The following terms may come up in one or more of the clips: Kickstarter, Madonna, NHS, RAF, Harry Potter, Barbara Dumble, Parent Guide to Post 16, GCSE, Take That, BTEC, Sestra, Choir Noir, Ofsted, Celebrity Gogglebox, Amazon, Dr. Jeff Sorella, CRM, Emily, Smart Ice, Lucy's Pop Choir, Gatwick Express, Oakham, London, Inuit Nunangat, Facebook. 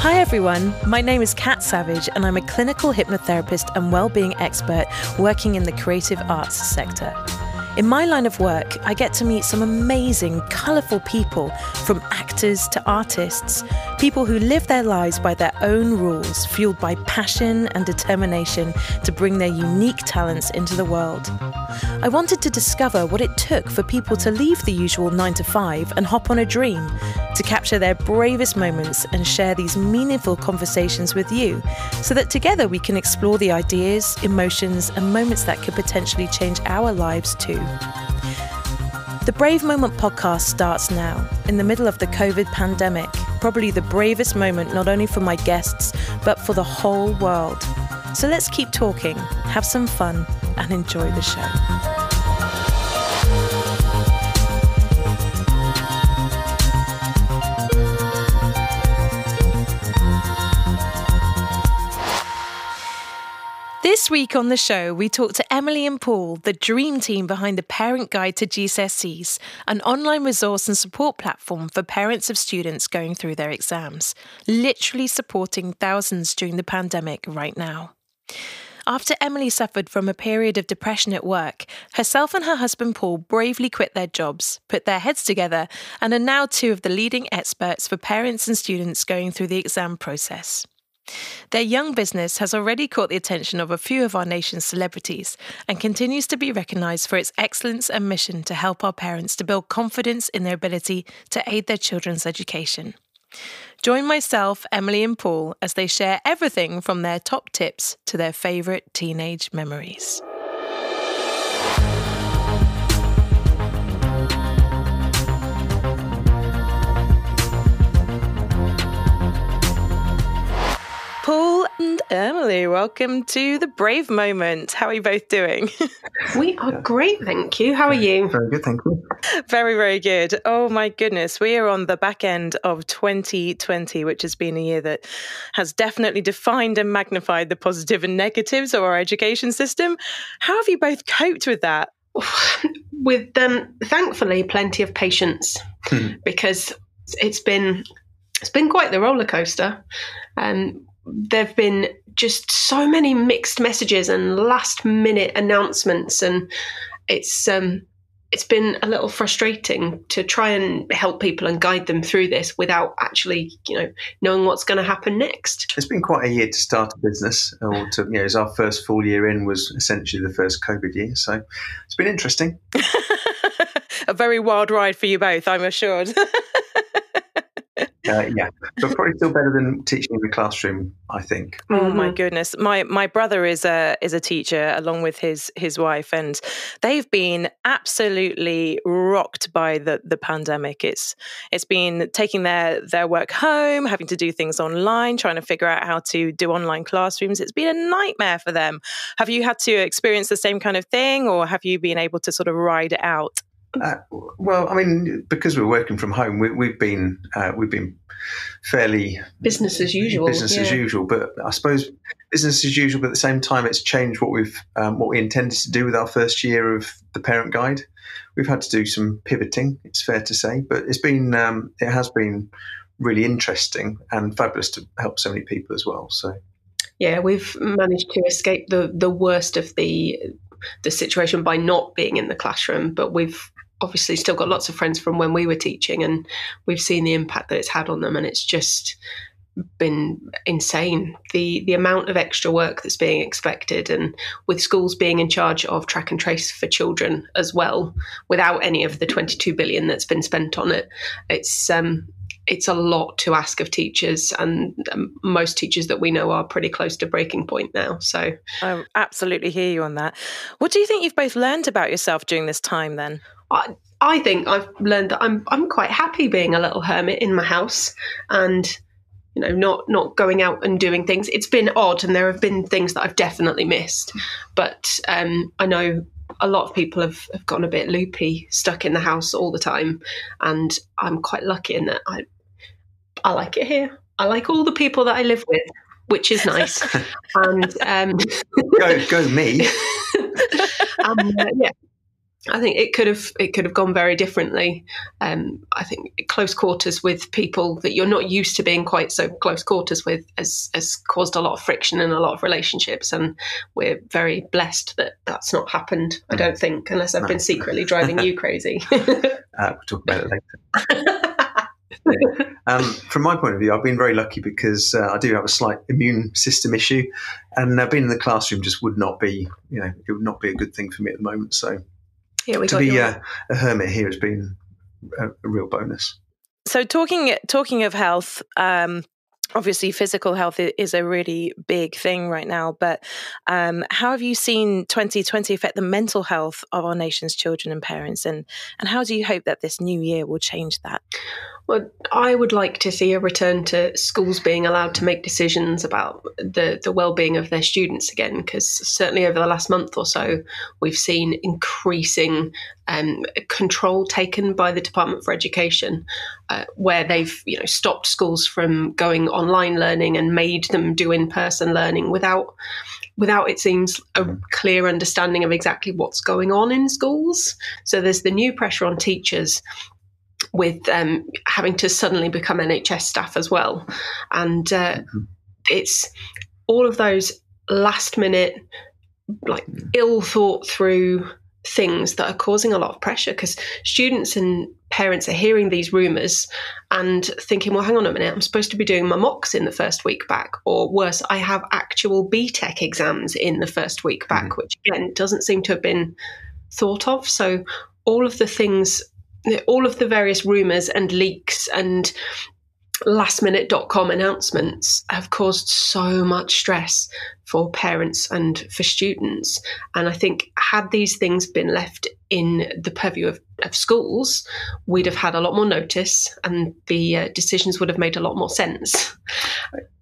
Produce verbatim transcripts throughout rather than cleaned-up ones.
Hi everyone, my name is Kat Savage and I'm a clinical hypnotherapist and wellbeing expert working in the creative arts sector. In my line of work, I get to meet some amazing, colourful people, from actors to artists, people who live their lives by their own rules, fueled by passion and determination to bring their unique talents into the world. I wanted to discover what it took for people to leave the usual nine to five and hop on a dream, to capture their bravest moments and share these meaningful conversations with you, so that together we can explore the ideas, emotions and moments that could potentially change our lives too. The Brave Moment podcast starts now, in the middle of the COVID pandemic, probably the bravest moment not only for my guests, but for the whole world. So let's keep talking, have some fun, and enjoy the show. This week on the show, we talk to Emily and Paul, the dream team behind the Parent Guide to G C S Es, an online resource and support platform for parents of students going through their exams, literally supporting thousands during the pandemic right now. After Emily suffered from a period of depression at work, herself and her husband Paul bravely quit their jobs, put their heads together, and are now two of the leading experts for parents and students going through the exam process. Their young business has already caught the attention of a few of our nation's celebrities and continues to be recognised for its excellence and mission to help our parents to build confidence in their ability to aid their children's education. Join myself, Emily and Paul, as they share everything from their top tips to their favourite teenage memories. Paul and Emily, welcome to The Brave Moment. How are you both doing? We are great, thank you. How are you? Very good, thank you. Very, very good. Oh my goodness, we are on the back end of twenty twenty, which has been a year that has definitely defined and magnified the positive and negatives of our education system. How have you both coped with that? With, um, thankfully, plenty of patience, because it's been it's been quite the roller coaster. Um, There have been just so many mixed messages and last-minute announcements, and it's um, it's been a little frustrating to try and help people and guide them through this without actually, you know, knowing what's going to happen next. It's been quite a year to start a business, or to, you know, as our first full year in was essentially the first COVID year, so it's been interesting. A very wild ride for you both, I'm assured. Uh, yeah, but probably still better than teaching in the classroom, I think. Oh mm-hmm. my goodness, my my brother is a is a teacher along with his his wife, and they've been absolutely rocked by the the pandemic. It's it's been taking their their work home, having to do things online, trying to figure out how to do online classrooms. It's been a nightmare for them. Have you had to experience the same kind of thing, or have you been able to sort of ride it out? Uh, well, I mean, because we're working from home, we, we've been uh, we've been fairly business as usual. Business yeah. as usual, but I suppose business as usual. But at the same time, it's changed what we've um, what we intended to do with our first year of the Parent Guide. We've had to do some pivoting. It's fair to say, but it's been um, it has been really interesting and fabulous to help so many people as well. So yeah, we've managed to escape the the worst of the the situation by not being in the classroom, but we've obviously still got lots of friends from when we were teaching, and we've seen the impact that it's had on them, and it's just been insane, the the amount of extra work that's being expected, and with schools being in charge of track and trace for children as well, without any of the twenty-two billion that's been spent on it, it's um it's a lot to ask of teachers, and um, most teachers that we know are pretty close to breaking point now. So I absolutely hear you on that. What do you think you've both learned about yourself during this time then? I, I think I've learned that I'm I'm quite happy being a little hermit in my house, and you know, not not going out and doing things. It's been odd, and there have been things that I've definitely missed. But um, I know a lot of people have, have gotten a bit loopy, stuck in the house all the time, and I'm quite lucky in that I. I like it here. I like all the people that I live with, which is nice. and um, go, go me. um, yeah, I think it could have it could have gone very differently. Um, I think close quarters with people that you're not used to being quite so close quarters with has, has caused a lot of friction in a lot of relationships, and we're very blessed that that's not happened, I don't think, unless I've no. been secretly driving you crazy. uh, we'll talk about it later. Yeah. Um, from my point of view, I've been very lucky because uh, I do have a slight immune system issue, and uh, being in the classroom just would not be, you know, it would not be a good thing for me at the moment. So yeah, we to got be uh, a hermit here has been a, a real bonus. So talking talking of health, um, obviously physical health is a really big thing right now, but um, how have you seen twenty twenty affect the mental health of our nation's children and parents, and, and how do you hope that this new year will change that? Well, I would like to see a return to schools being allowed to make decisions about the, the well-being of their students again, because certainly over the last month or so, we've seen increasing um, control taken by the Department for Education, uh, where they've you know stopped schools from going online learning and made them do in-person learning without, without it seems, a clear understanding of exactly what's going on in schools. So there's the new pressure on teachers with um, having to suddenly become N H S staff as well. And uh, mm-hmm. it's all of those last minute, like yeah. ill thought through things that are causing a lot of pressure, because students and parents are hearing these rumours and thinking, well, hang on a minute, I'm supposed to be doing my mocks in the first week back, or worse, I have actual B TEC exams in the first week back, mm-hmm. which again doesn't seem to have been thought of. So all of the things all of the various rumours and leaks and last minute dot com announcements have caused so much stress for parents and for students. And I think had these things been left in the purview of, of schools, we'd have had a lot more notice and the uh, decisions would have made a lot more sense.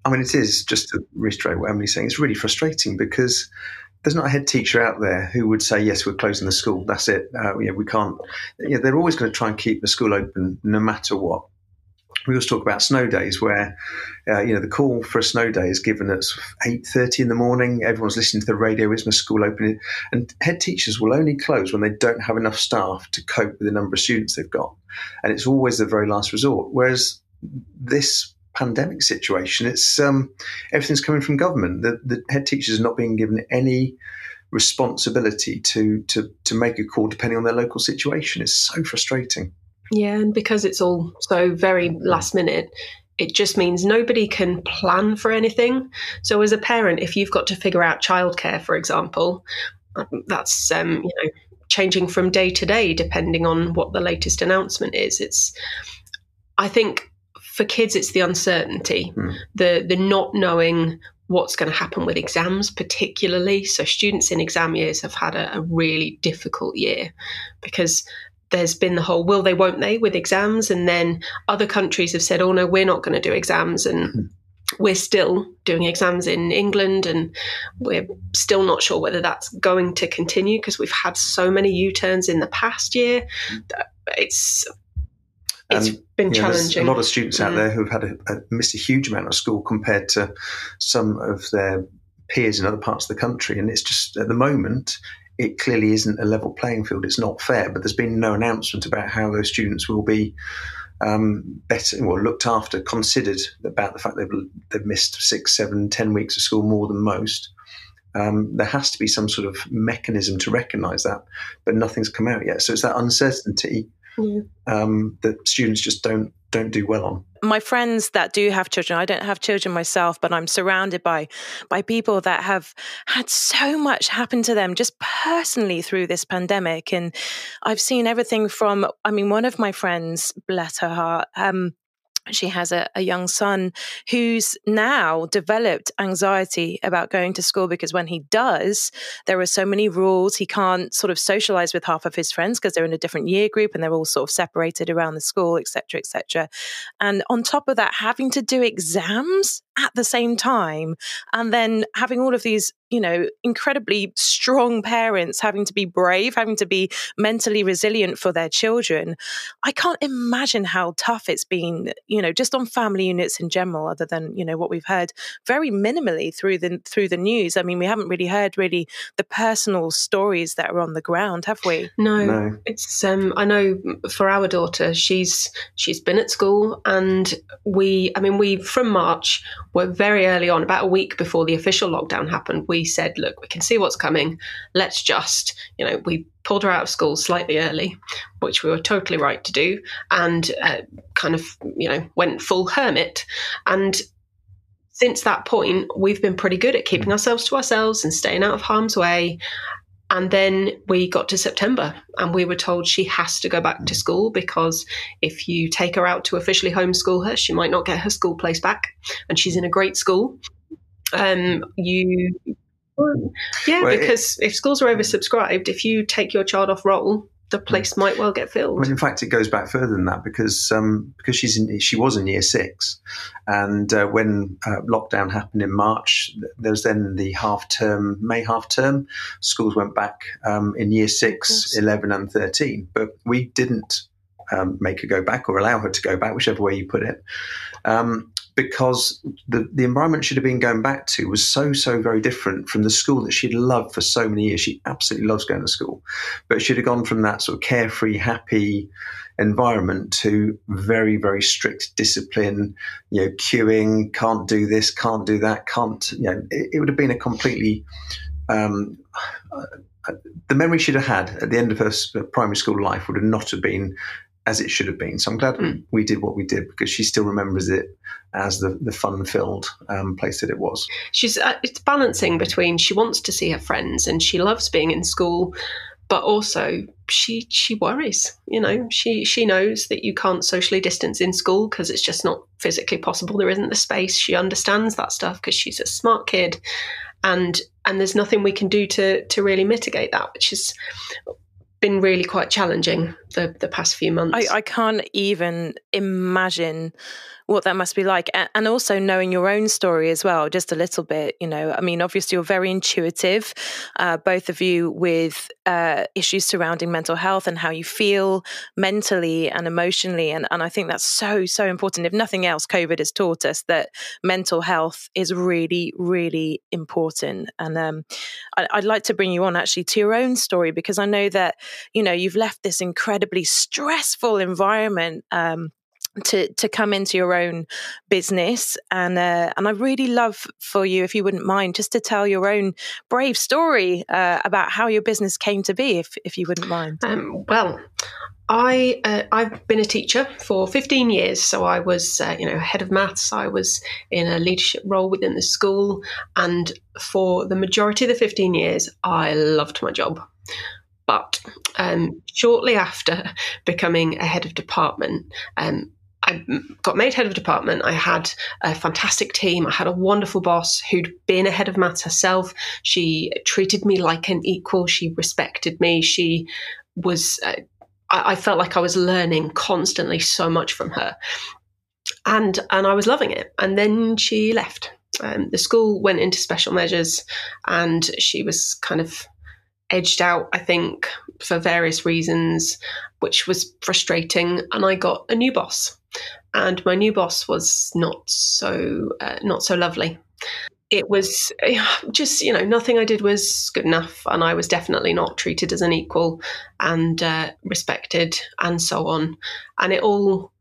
I mean, it is, just to reiterate what Emily's saying, it's really frustrating because there's not a head teacher out there who would say, yes, we're closing the school, that's it. Uh, yeah, we can't. Yeah, they're always going to try and keep the school open no matter what. We always talk about snow days where, uh, you know, the call for a snow day is given at eight thirty in the morning. Everyone's listening to the radio, isn't the school open? And head teachers will only close when they don't have enough staff to cope with the number of students they've got. And it's always the very last resort. Whereas this pandemic situation, it's um, everything's coming from government. The, the head teachers are not being given any responsibility to, to, to make a call depending on their local situation. It's so frustrating. Yeah, and because it's all so very last minute, it just means nobody can plan for anything. So as a parent, if you've got to figure out childcare, for example, that's um, you know changing from day to day depending on what the latest announcement is. It's, I think, for kids, it's the uncertainty, mm. the the not knowing what's going to happen with exams particularly. So students in exam years have had a, a really difficult year because there's been the whole will they, won't they with exams. And then other countries have said, oh, no, we're not going to do exams. And mm. we're still doing exams in England, and we're still not sure whether that's going to continue because we've had so many U-turns in the past year. It's... It's and, been you know, challenging. A lot of students out mm. there who have had a, a, missed a huge amount of school compared to some of their peers in other parts of the country. And it's just, at the moment, it clearly isn't a level playing field. It's not fair, but there's been no announcement about how those students will be um, better, well, looked after, considered about the fact they've, they've missed six, seven, ten weeks of school more than most. Um, there has to be some sort of mechanism to recognise that, but nothing's come out yet. So it's that uncertainty Yeah. Um, that students just don't don't do well on. My friends that do have children, I don't have children myself, but I'm surrounded by by people that have had so much happen to them just personally through this pandemic. And I've seen everything from, I mean, one of my friends, bless her heart, um, she has a, a young son who's now developed anxiety about going to school because when he does, there are so many rules. He can't sort of socialize with half of his friends because they're in a different year group and they're all sort of separated around the school, et cetera, et cetera. And on top of that, having to do exams at the same time and then having all of these you know, incredibly strong parents having to be brave, having to be mentally resilient for their children. I can't imagine how tough it's been, you know, just on family units in general, other than, you know, what we've heard very minimally through the through the news. I mean, we haven't really heard really the personal stories that are on the ground, have we? No, no. It's um, I know for our daughter, she's she's been at school, and we, I mean, we from March were very early on, about a week before the official lockdown happened. We said, look, we can see what's coming. Let's just, you know, we pulled her out of school slightly early, which we were totally right to do, and uh, kind of, you know, went full hermit. And since that point, we've been pretty good at keeping ourselves to ourselves and staying out of harm's way. And then we got to September and we were told she has to go back to school, because if you take her out to officially homeschool her, she might not get her school place back. And she's in a great school. Um, you, yeah, well, because it, if schools are oversubscribed, if you take your child off roll, the place might well get filled. Well, in fact, it goes back further than that, because um, because she's in, she was in year six, and uh, when uh, lockdown happened in March, there was then the half term, May half term. Schools went back um, in year six, eleven, and thirteen, but we didn't um, make her go back or allow her to go back, whichever way you put it. Um, Because the, the environment she'd have been going back to was so, so very different from the school that she'd loved for so many years. She absolutely loves going to school. But she'd have gone from that sort of carefree, happy environment to very, very strict discipline, you know, queuing, can't do this, can't do that, can't, you know, it, it would have been a completely, um, uh, the memory she'd have had at the end of her primary school life would have not have been as it should have been. So I'm glad mm. we did what we did, because she still remembers it as the, the fun-filled um, place that it was. She's uh, it's balancing between she wants to see her friends and she loves being in school, but also she she worries. You know, she she knows that you can't socially distance in school because it's just not physically possible. There isn't the space. She understands that stuff because she's a smart kid, and and there's nothing we can do to to really mitigate that, which is been really quite challenging the, the past few months. I, I can't even imagine what that must be like. And also knowing your own story as well, just a little bit, you know, I mean, obviously you're very intuitive, uh, both of you, with uh, issues surrounding mental health and how you feel mentally and emotionally. And, and I think that's so, so important. If nothing else, COVID has taught us that mental health is really, really important. And um, I, I'd like to bring you on actually to your own story, because I know that, you know, you've left this incredibly stressful environment um, to to come into your own business, and uh, and I really love for you, if you wouldn't mind, just to tell your own brave story uh, about how your business came to be, if if you wouldn't mind. Um, well, I uh, I've been a teacher for fifteen years, so I was uh, you know head of maths. I was in a leadership role within the school, and for the majority of the fifteen years, I loved my job. But um, shortly after becoming a head of department, um, I got made head of department. I had a fantastic team. I had a wonderful boss who'd been a head of maths herself. She treated me like an equal. She respected me. She was, uh, I, I felt like I was learning constantly so much from her. And, and I was loving it. And then she left. Um, the school went into special measures, and she was kind of edged out, I think, for various reasons, which was frustrating. And I got a new boss, and my new boss was not so uh, not so lovely. It was just, you know, nothing I did was good enough, and I was definitely not treated as an equal and uh, respected, and so on. And it all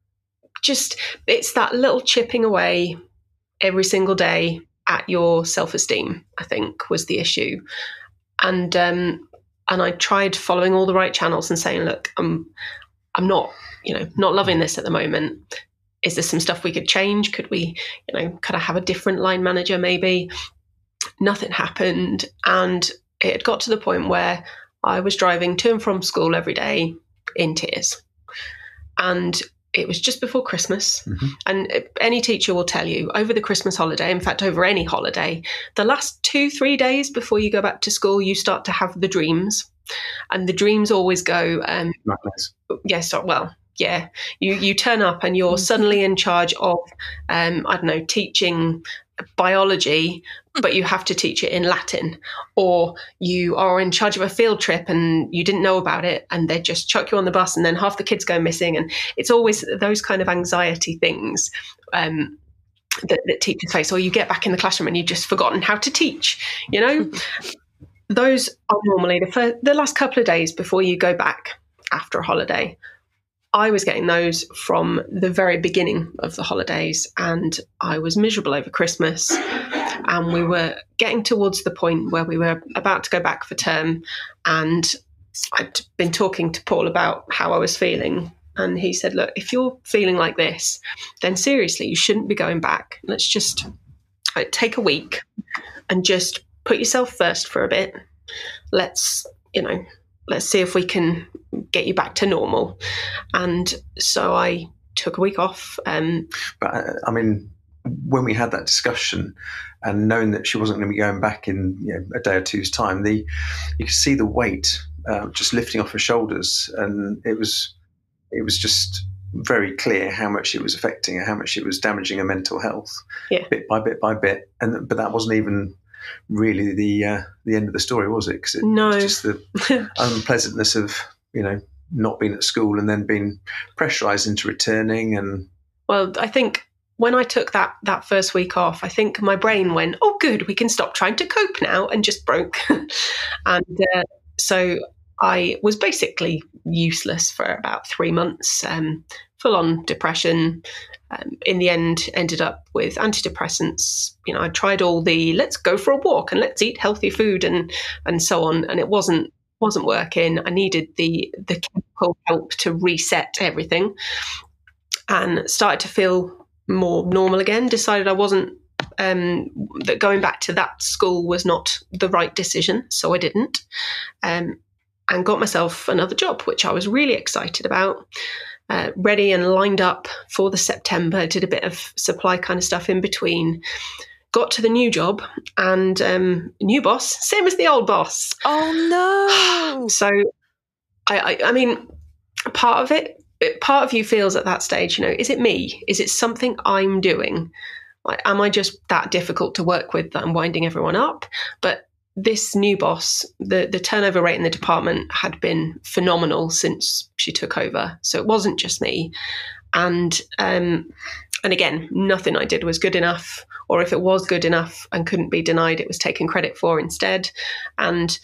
just, it's that little chipping away every single day at your self-esteem, I think, was the issue. And um, and I tried following all the right channels and saying, look, I'm I'm not, you know, not loving this at the moment. Is there some stuff we could change? Could we, you know, could I have a different line manager maybe? Nothing happened. And it had got to the point where I was driving to and from school every day in tears. And it was just before Christmas. Mm-hmm. And any teacher will tell you, over the Christmas holiday, in fact, over any holiday, the last two, three days before you go back to school, you start to have the dreams. And the dreams always go, um, nightmares. Yes, well, yeah, you, you turn up and you're suddenly in charge of, um, I don't know, teaching biology, but you have to teach it in Latin, or you are in charge of a field trip and you didn't know about it and they just chuck you on the bus and then half the kids go missing. And it's always those kind of anxiety things um, that, that teachers face, or you get back in the classroom and you've just forgotten how to teach, you know. Those are normally the, first, the last couple of days before you go back after a holiday. I was getting those from the very beginning of the holidays, and I was miserable over Christmas, and we were getting towards the point where we were about to go back for term, and I'd been talking to Paul about how I was feeling, and he said, look, if you're feeling like this, then seriously, you shouldn't be going back. Let's just like, take a week and just put yourself first for a bit. Let's, you know, let's see if we can get you back to normal. And so I took a week off. Um, but I mean, when we had that discussion and knowing that she wasn't going to be going back in, you know, a day or two's time, the you could see the weight uh, just lifting off her shoulders, and it was it was just very clear how much it was affecting her, how much it was damaging her mental health, yeah. bit by bit by bit. And but that wasn't even really the uh, the end of the story, was it? Because it no. was just the unpleasantness of, you know, not being at school and then being pressurised into returning. And well, I think when I took that that first week off, I think my brain went, oh, good, we can stop trying to cope now, and just broke. and uh, so I was basically useless for about three months, um, full-on depression. Um, in the end, ended up with antidepressants. You know, I tried all the let's go for a walk and let's eat healthy food and and so on, and it wasn't wasn't working. I needed the the chemical help to reset everything, and started to feel more normal again. Decided I wasn't um, that going back to that school was not the right decision, so I didn't, um, and got myself another job, which I was really excited about. Uh, ready and lined up for the September, did a bit of supply kind of stuff in between, got to the new job, and um, new boss, same as the old boss. Oh no. So I, I, I mean, part of it, part of you feels at that stage, you know, is it me? Is it something I'm doing? Like, am I just that difficult to work with that I'm winding everyone up? But this new boss, the, the turnover rate in the department had been phenomenal since she took over. So it wasn't just me. And um, and again, nothing I did was good enough. Or if it was good enough and couldn't be denied, it was taken credit for instead. And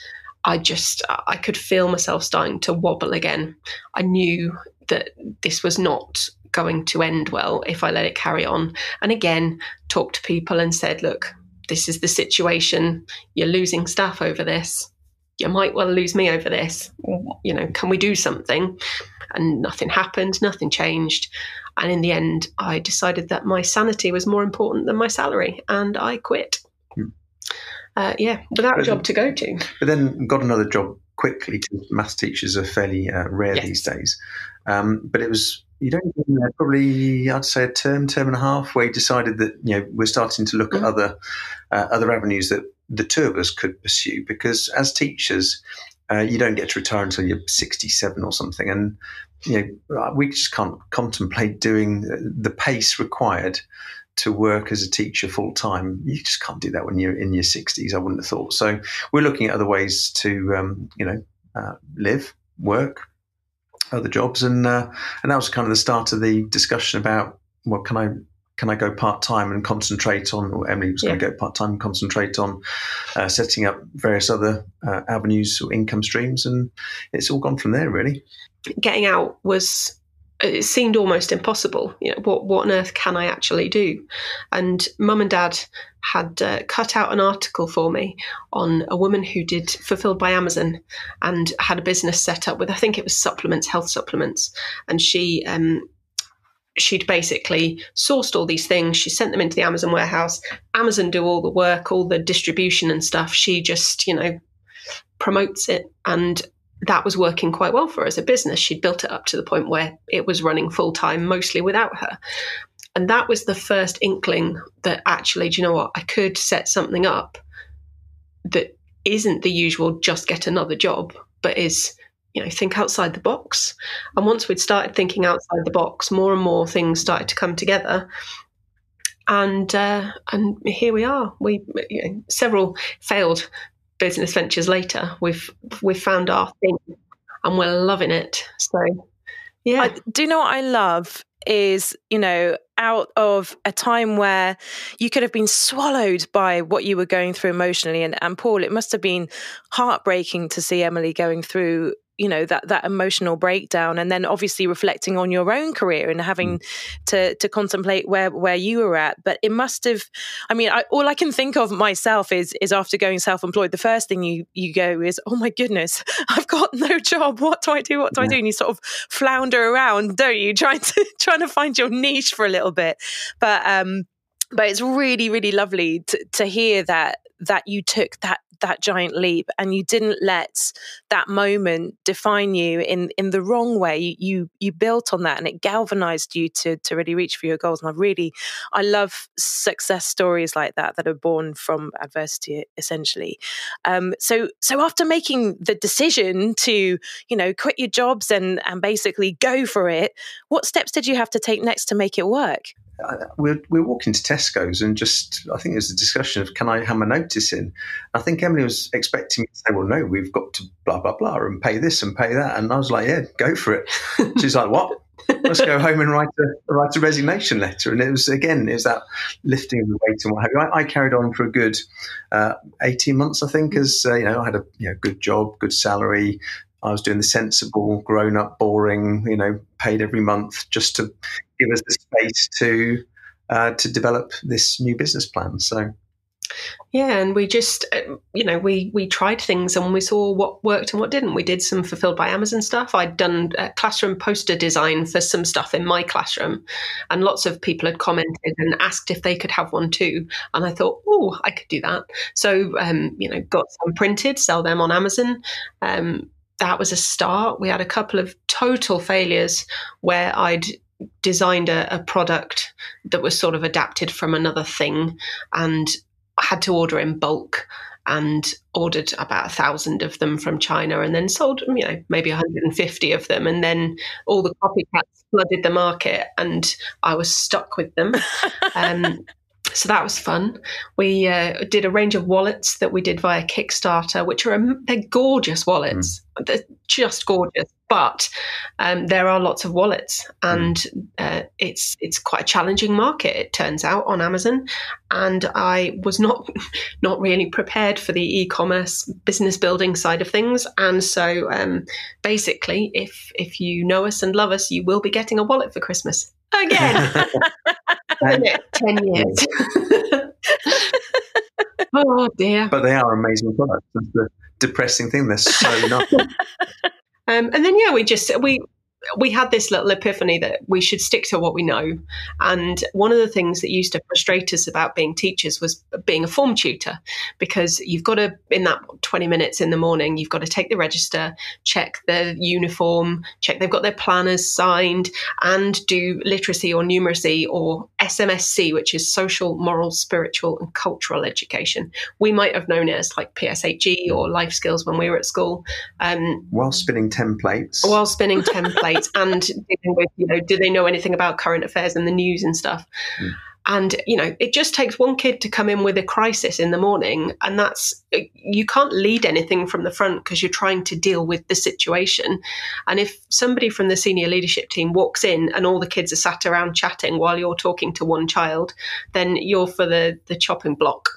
I just, I could feel myself starting to wobble again. I knew that this was not going to end well if I let it carry on. And again, talked to people and said, look, this is the situation. You're losing staff over this. You might well lose me over this. You know, can we do something? And nothing happened, nothing changed. And in the end, I decided that my sanity was more important than my salary, and I quit. Hmm. Uh, yeah, without but a job then, to go to. But then got another job quickly. Because maths teachers are fairly uh, rare yes. these days. Um, but it was... You don't even know, probably, I'd say a term, term and a half, where you decided that, you know, we're starting to look mm-hmm. at other uh, other avenues that the two of us could pursue, because as teachers, uh, you don't get to retire until you're sixty-seven or something. And, you know, we just can't contemplate doing the pace required to work as a teacher full time. You just can't do that when you're in your sixties, I wouldn't have thought. So we're looking at other ways to, um, you know, uh, live, work, other jobs, and uh, and that was kind of the start of the discussion about, well, can I can I go part time and concentrate on, or Emily was yeah. going to go part time and concentrate on uh, setting up various other uh, avenues or income streams, and it's all gone from there really. Getting out was it seemed almost impossible. You know, what what on earth can I actually do? And Mum and Dad had uh, cut out an article for me on a woman who did Fulfilled by Amazon and had a business set up with, I think it was supplements, health supplements. And she, um, she'd basically sourced all these things. She sent them into the Amazon warehouse. Amazon do all the work, all the distribution and stuff. She just, you know, promotes it. And that was working quite well for her as a business. She'd built it up to the point where it was running full time, mostly without her. And that was the first inkling that actually, do you know what, I could set something up that isn't the usual just get another job, but is you know, think outside the box. And once we'd started thinking outside the box, more and more things started to come together. And uh, and here we are. We you know, several failed business ventures later, we've we've found our thing, and we're loving it. So, yeah. I, do you know what I love is, you know, out of a time where you could have been swallowed by what you were going through emotionally, and, and Paul, it must have been heartbreaking to see Emily going through, you know, that that emotional breakdown, and then obviously reflecting on your own career and having mm. to to contemplate where where you were at. But it must have, I mean, I, all I can think of myself is is after going self-employed, the first thing you you go is, oh my goodness, I've got no job. What do I do? What do yeah. I do? And you sort of flounder around, don't you, trying to trying to find your niche for a little bit. But um, but it's really really lovely to, to hear that that you took that. that giant leap, and you didn't let that moment define you in in the wrong way. You you, you built on that, and it galvanized you to to really reach for your goals. And I really I love success stories like that that are born from adversity, essentially. Um so so after making the decision to, you know, quit your jobs and and basically go for it, what steps did you have to take next to make it work? We're, we're walking to Tesco's, and just, I think it was a discussion of, can I have my notice in? I think Emily was expecting me to say, well, no, we've got to blah, blah, blah, and pay this and pay that. And I was like, yeah, go for it. She's like, what? Let's go home and write a, write a resignation letter. And it was, again, it was that lifting of the weight and what have you. I, I carried on for a good uh, eighteen months, I think, as, uh, you know, I had a you know, good job, good salary. I was doing the sensible, grown-up, boring, you know, paid every month, just to give us the space to uh, to develop this new business plan. So, yeah, and we just, you know, we we tried things, and we saw what worked and what didn't. We did some Fulfilled by Amazon stuff. I'd done uh, classroom poster design for some stuff in my classroom, and lots of people had commented and asked if they could have one too. And I thought, oh, I could do that. So, um, you know, got some printed, sell them on Amazon. Um, That was a start. We had a couple of total failures where I'd designed a, a product that was sort of adapted from another thing, and I had to order in bulk, and ordered about a thousand of them from China, and then sold, you know, maybe one hundred fifty of them. And then all the copycats flooded the market, and I was stuck with them. Um, So that was fun. We uh, did a range of wallets that we did via Kickstarter, which are um, they're gorgeous wallets. Mm. They're just gorgeous, but um, there are lots of wallets, and mm. uh, it's it's quite a challenging market, it turns out, on Amazon. And I was not not really prepared for the e-commerce business building side of things. And so um, basically, if if you know us and love us, you will be getting a wallet for Christmas. Again, ten years. Oh dear! But they are amazing products. That's the depressing thing. They're so nice. um, and then yeah, we just we we had this little epiphany that we should stick to what we know. And one of the things that used to frustrate us about being teachers was being a form tutor, because you've got to, in that twenty minutes in the morning, you've got to take the register, check their uniform, check they've got their planners signed, and do literacy or numeracy or S M S C, which is social, moral, spiritual and cultural education. We might have known it as like P S H E or life skills when we were at school. Um, while spinning templates. While spinning templates. And dealing with, you know, do they know anything about current affairs and the news and stuff? Mm. And, you know, it just takes one kid to come in with a crisis in the morning, and that's, you can't lead anything from the front because you're trying to deal with the situation. And if somebody from the senior leadership team walks in and all the kids are sat around chatting while you're talking to one child, then you're for the, the chopping block.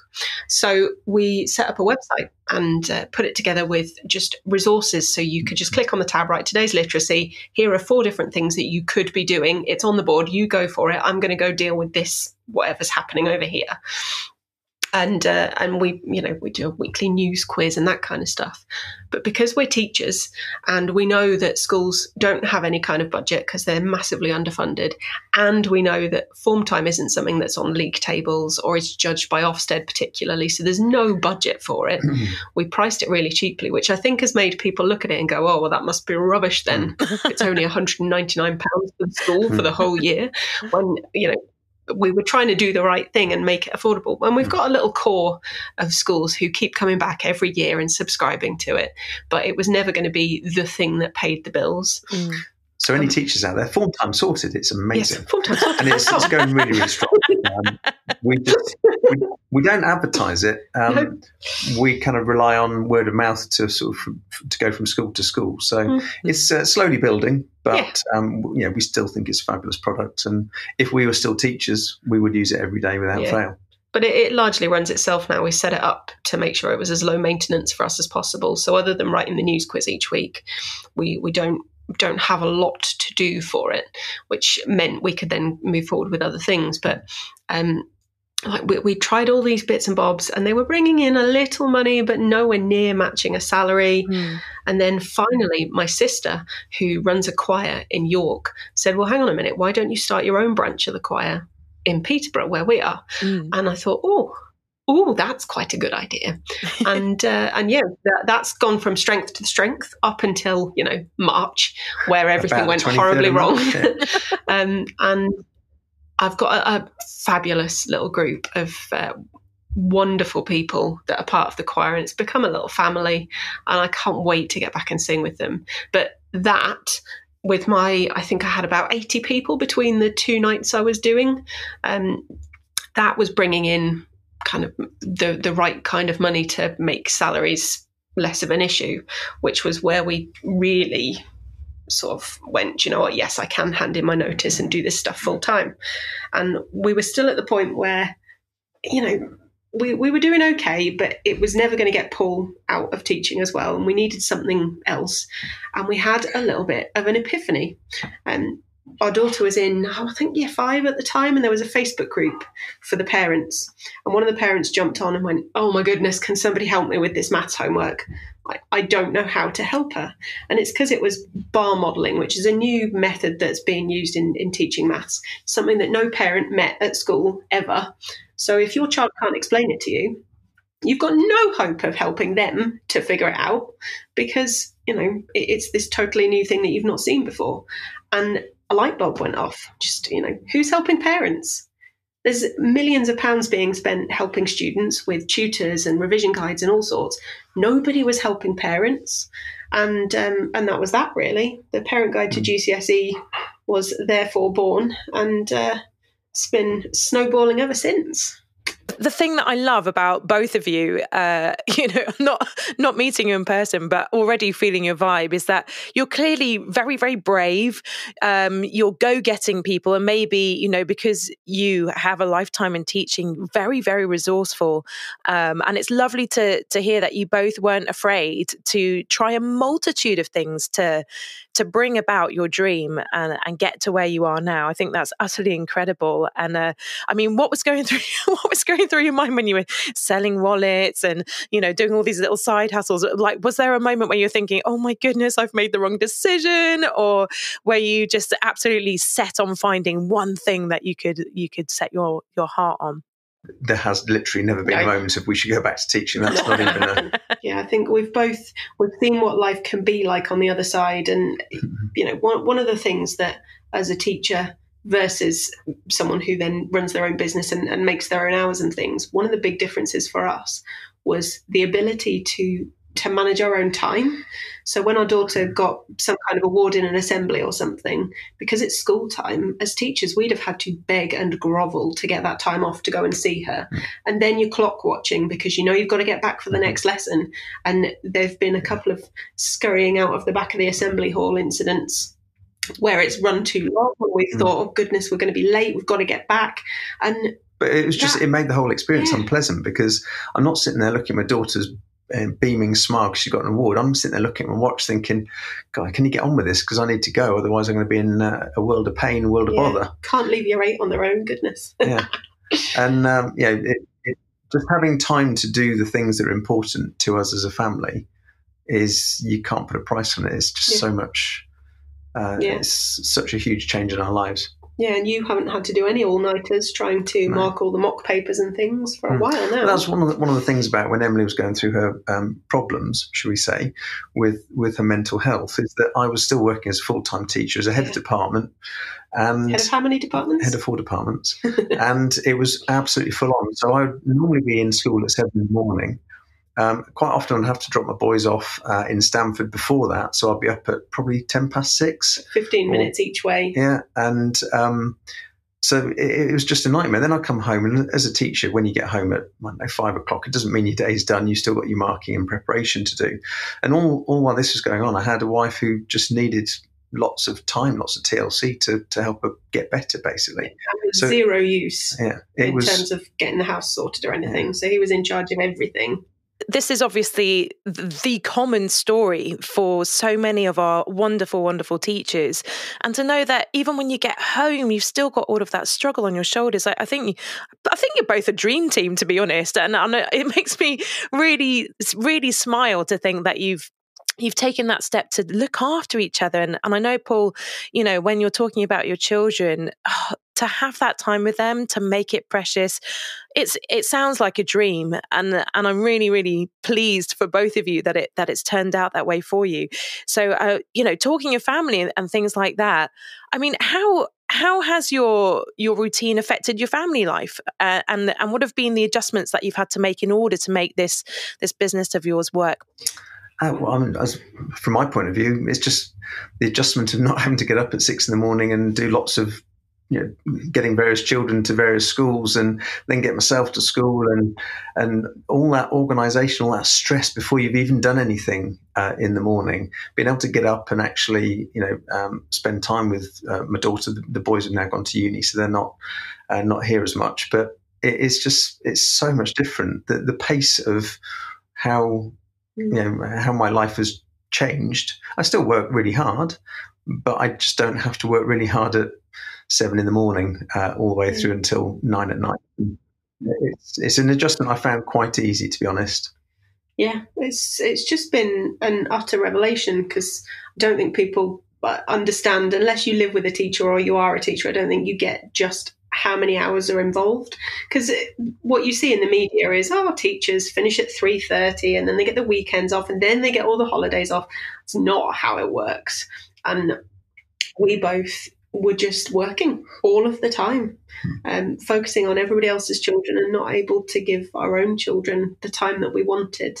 So we set up a website and uh, put it together with just resources. So you could just click on the tab, right, today's literacy. Here are four different things that you could be doing. It's on the board. You go for it. I'm going to go deal with this, whatever's happening over here. And uh, and we, you know, we do a weekly news quiz and that kind of stuff. But because we're teachers and we know that schools don't have any kind of budget because they're massively underfunded, and we know that form time isn't something that's on league tables or is judged by Ofsted particularly, so there's no budget for it. Mm. We priced it really cheaply, which I think has made people look at it and go, oh, well, that must be rubbish then. It's only one hundred ninety-nine pounds for the school for the whole year, when, you know, we were trying to do the right thing and make it affordable. And we've got a little core of schools who keep coming back every year and subscribing to it, but it was never going to be the thing that paid the bills. Mm. So any um, teachers out there, form time sorted, it's amazing. Yes, form time sorted. And it's, it's going really, really strong. Um, we, just, we we don't advertise it. Um, nope. We kind of rely on word of mouth to sort of to go from school to school. So mm-hmm. it's uh, slowly building, but yeah. um, you know, we still think it's a fabulous product. And if we were still teachers, we would use it every day without yeah. fail. But it, it largely runs itself now. We set it up to make sure it was as low maintenance for us as possible. So other than writing the news quiz each week, we we don't. don't have a lot to do for it, which meant we could then move forward with other things. But um, like we, we tried all these bits and bobs, and they were bringing in a little money, but nowhere near matching a salary. Mm. And then finally, my sister, who runs a choir in York, said, well, hang on a minute, why don't you start your own branch of the choir in Peterborough, where we are? Mm. And I thought, oh, oh, that's quite a good idea. And, uh, and yeah, that, that's gone from strength to strength up until, you know, March, where everything About went horribly wrong. um, and I've got a, a fabulous little group of uh, wonderful people that are part of the choir, and it's become a little family, and I can't wait to get back and sing with them. But that... with my, I think I had about eighty people between the two nights I was doing. Um, that was bringing in kind of the, the right kind of money to make salaries less of an issue, which was where we really sort of went, you know what, yes, I can hand in my notice and do this stuff full time. And we were still at the point where, you know, we, we were doing okay, but it was never going to get Paul out of teaching as well. And we needed something else. And we had a little bit of an epiphany. Um, our daughter was in, oh, I think year five at the time. And there was a Facebook group for the parents. And one of the parents jumped on and went, oh my goodness, can somebody help me with this maths homework? I, I don't know how to help her. And it's because it was bar modelling, which is a new method that's being used in, in teaching maths, something that no parent met at school ever. So if your child can't explain it to you, you've got no hope of helping them to figure it out because, you know, it, it's this totally new thing that you've not seen before. And a light bulb went off. Just, you know, who's helping parents? There's millions of pounds being spent helping students with tutors and revision guides and all sorts. Nobody was helping parents. And um, and that was that, really. The Parent Guide to G C S E was therefore born. And uh it's been snowballing ever since. The thing that I love about both of you, uh, you know, not not meeting you in person, but already feeling your vibe, is that you're clearly very, very brave. Um, you're go-getting people, and maybe, you know, because you have a lifetime in teaching, very, very resourceful. Um, and it's lovely to to hear that you both weren't afraid to try a multitude of things to to bring about your dream and, and get to where you are now. I think that's utterly incredible. And uh, I mean, what was going through what was going through your mind when you were selling wallets and, you know, doing all these little side hustles? Like, was there a moment where you're thinking, oh my goodness, I've made the wrong decision? Or were you just absolutely set on finding one thing that you could you could set your your heart on? There has literally never been no. a moment of we should go back to teaching. That's not even a... Yeah, I think we've both, we've seen what life can be like on the other side. And, mm-hmm. you know, one, one of the things that as a teacher versus someone who then runs their own business and, and makes their own hours and things, one of the big differences for us was the ability to to manage our own time. So when our daughter got some kind of award in an assembly or something, because it's school time, as teachers, we'd have had to beg and grovel to get that time off to go and see her. And then you're clock watching because you know you've got to get back for the next lesson. And there've been a couple of scurrying out of the back of the assembly hall incidents where it's run too long. And we mm. thought, oh goodness, we're going to be late. We've got to get back. And But it was just, that, it made the whole experience yeah. unpleasant because I'm not sitting there looking at my daughter's and beaming smile because she got an award. I'm sitting there looking at my watch thinking, God, can you get on with this? Because I need to go. Otherwise, I'm going to be in uh, a world of pain, a world yeah. of bother. Can't leave your eight on their own, goodness. yeah. And, um, yeah, it, it, just having time to do the things that are important to us as a family is, you can't put a price on it. It's just yeah. so much, uh, yeah. it's such a huge change in our lives. Yeah, and you haven't had to do any all-nighters trying to no. mark all the mock papers and things for a mm. while now. That's one of the, one of the things about when Emily was going through her um, problems, shall we say, with, with her mental health, is that I was still working as a full-time teacher, as a head yeah. of department. And head of how many departments? Head of four departments. And it was absolutely full-on. So I would normally be in school at seven in the morning. Um, quite often I'd have to drop my boys off uh, in Stamford before that, so I'd be up at probably ten past six. Fifteen or, minutes each way. Yeah, and um, so it, it was just a nightmare. Then I'd come home, and as a teacher, when you get home at I don't know, five o'clock, it doesn't mean your day's done. You've still got your marking and preparation to do. And all, all while this was going on, I had a wife who just needed lots of time, lots of T L C to, to help her get better, basically. So, zero use yeah, it in was, terms of getting the house sorted or anything. Yeah. So he was in charge of everything. This is obviously the common story for so many of our wonderful, wonderful teachers. And to know that even when you get home, you've still got all of that struggle on your shoulders. I, I think I think you're both a dream team, to be honest. And, and it makes me really, really smile to think that you've You've taken that step to look after each other. And, and I know, Paul, you know, when you're talking about your children, oh, to have that time with them, to make it precious, it's it sounds like a dream. And and I'm really, really pleased for both of you that it that it's turned out that way for you. So, uh, you know, talking of family and, and things like that, I mean, how how has your your routine affected your family life? Uh, and, and what have been the adjustments that you've had to make in order to make this this business of yours work? Uh, well, I mean, as, from my point of view, it's just the adjustment of not having to get up at six in the morning and do lots of, you know, getting various children to various schools and then get myself to school and and all that organisation, all that stress before you've even done anything uh, in the morning. Being able to get up and actually, you know, um, spend time with uh, my daughter. The, the boys have now gone to uni, so they're not uh, not here as much. But it, it's just it's so much different. The, the pace of how you know, how my life has changed. I still work really hard, but I just don't have to work really hard at seven in the morning uh, all the way through until nine at night. It's, it's an adjustment I found quite easy, to be honest. Yeah, it's it's just been an utter revelation because I don't think people understand, unless you live with a teacher or you are a teacher, I don't think you get just how many hours are involved, because what you see in the media is, oh, teachers finish at three thirty and then they get the weekends off and then they get all the holidays off. It's not how it works. And we both were just working all of the time, um, focusing on everybody else's children and not able to give our own children the time that we wanted.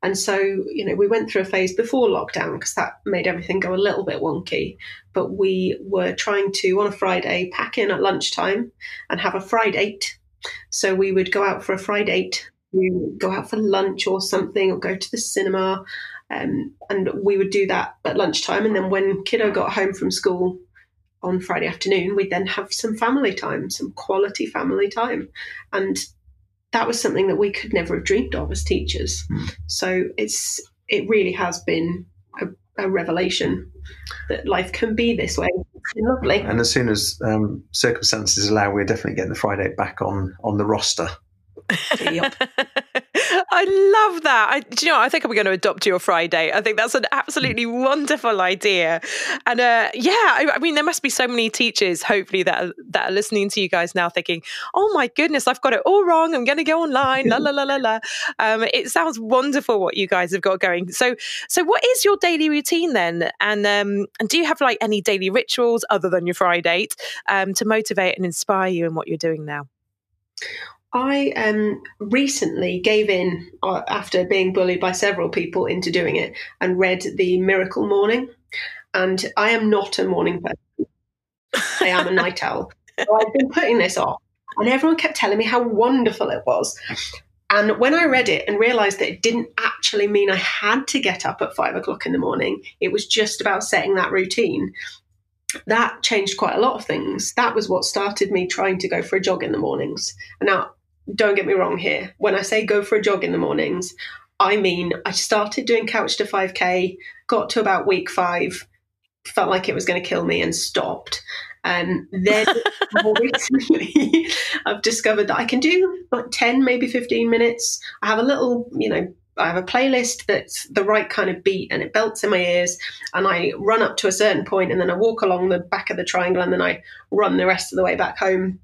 And so, you know, we went through a phase before lockdown because that made everything go a little bit wonky. But we were trying to, on a Friday, pack in at lunchtime and have a fried eight. So we would go out for a fried eight. We would go out for lunch or something or go to the cinema. Um, and we would do that at lunchtime. And then when kiddo got home from school on Friday afternoon, we'd then have some family time, some quality family time. And that was something that we could never have dreamed of as teachers. Mm. So it's it really has been a, a revelation that life can be this way. It's been lovely. And as soon as um, circumstances allow, we're definitely getting the Friday back on on the roster. Yep. I love that. I, do you know, I think I'm going to adopt your Friday. I think that's an absolutely wonderful idea. And uh, yeah, I, I mean, there must be so many teachers, hopefully, that are, that are listening to you guys now thinking, oh my goodness, I've got it all wrong. I'm going to go online. La, la, la, la, la. Um, it sounds wonderful what you guys have got going. So so what is your daily routine then? And, um, and do you have like any daily rituals other than your Friday um, to motivate and inspire you in what you're doing now? I um, recently gave in uh, after being bullied by several people into doing it and read The Miracle Morning. And I am not a morning person. I am a night owl. So I've been putting this off and everyone kept telling me how wonderful it was. And when I read it and realised that it didn't actually mean I had to get up at five o'clock in the morning, it was just about setting that routine. That changed quite a lot of things. That was what started me trying to go for a jog in the mornings. And now, don't get me wrong here. When I say go for a jog in the mornings, I mean I started doing couch to five K, got to about week five, felt like it was going to kill me and stopped. And then more recently, I've discovered that I can do like ten, maybe fifteen minutes. I have a little, you know, I have a playlist that's the right kind of beat and it belts in my ears, and I run up to a certain point and then I walk along the back of the triangle and then I run the rest of the way back home.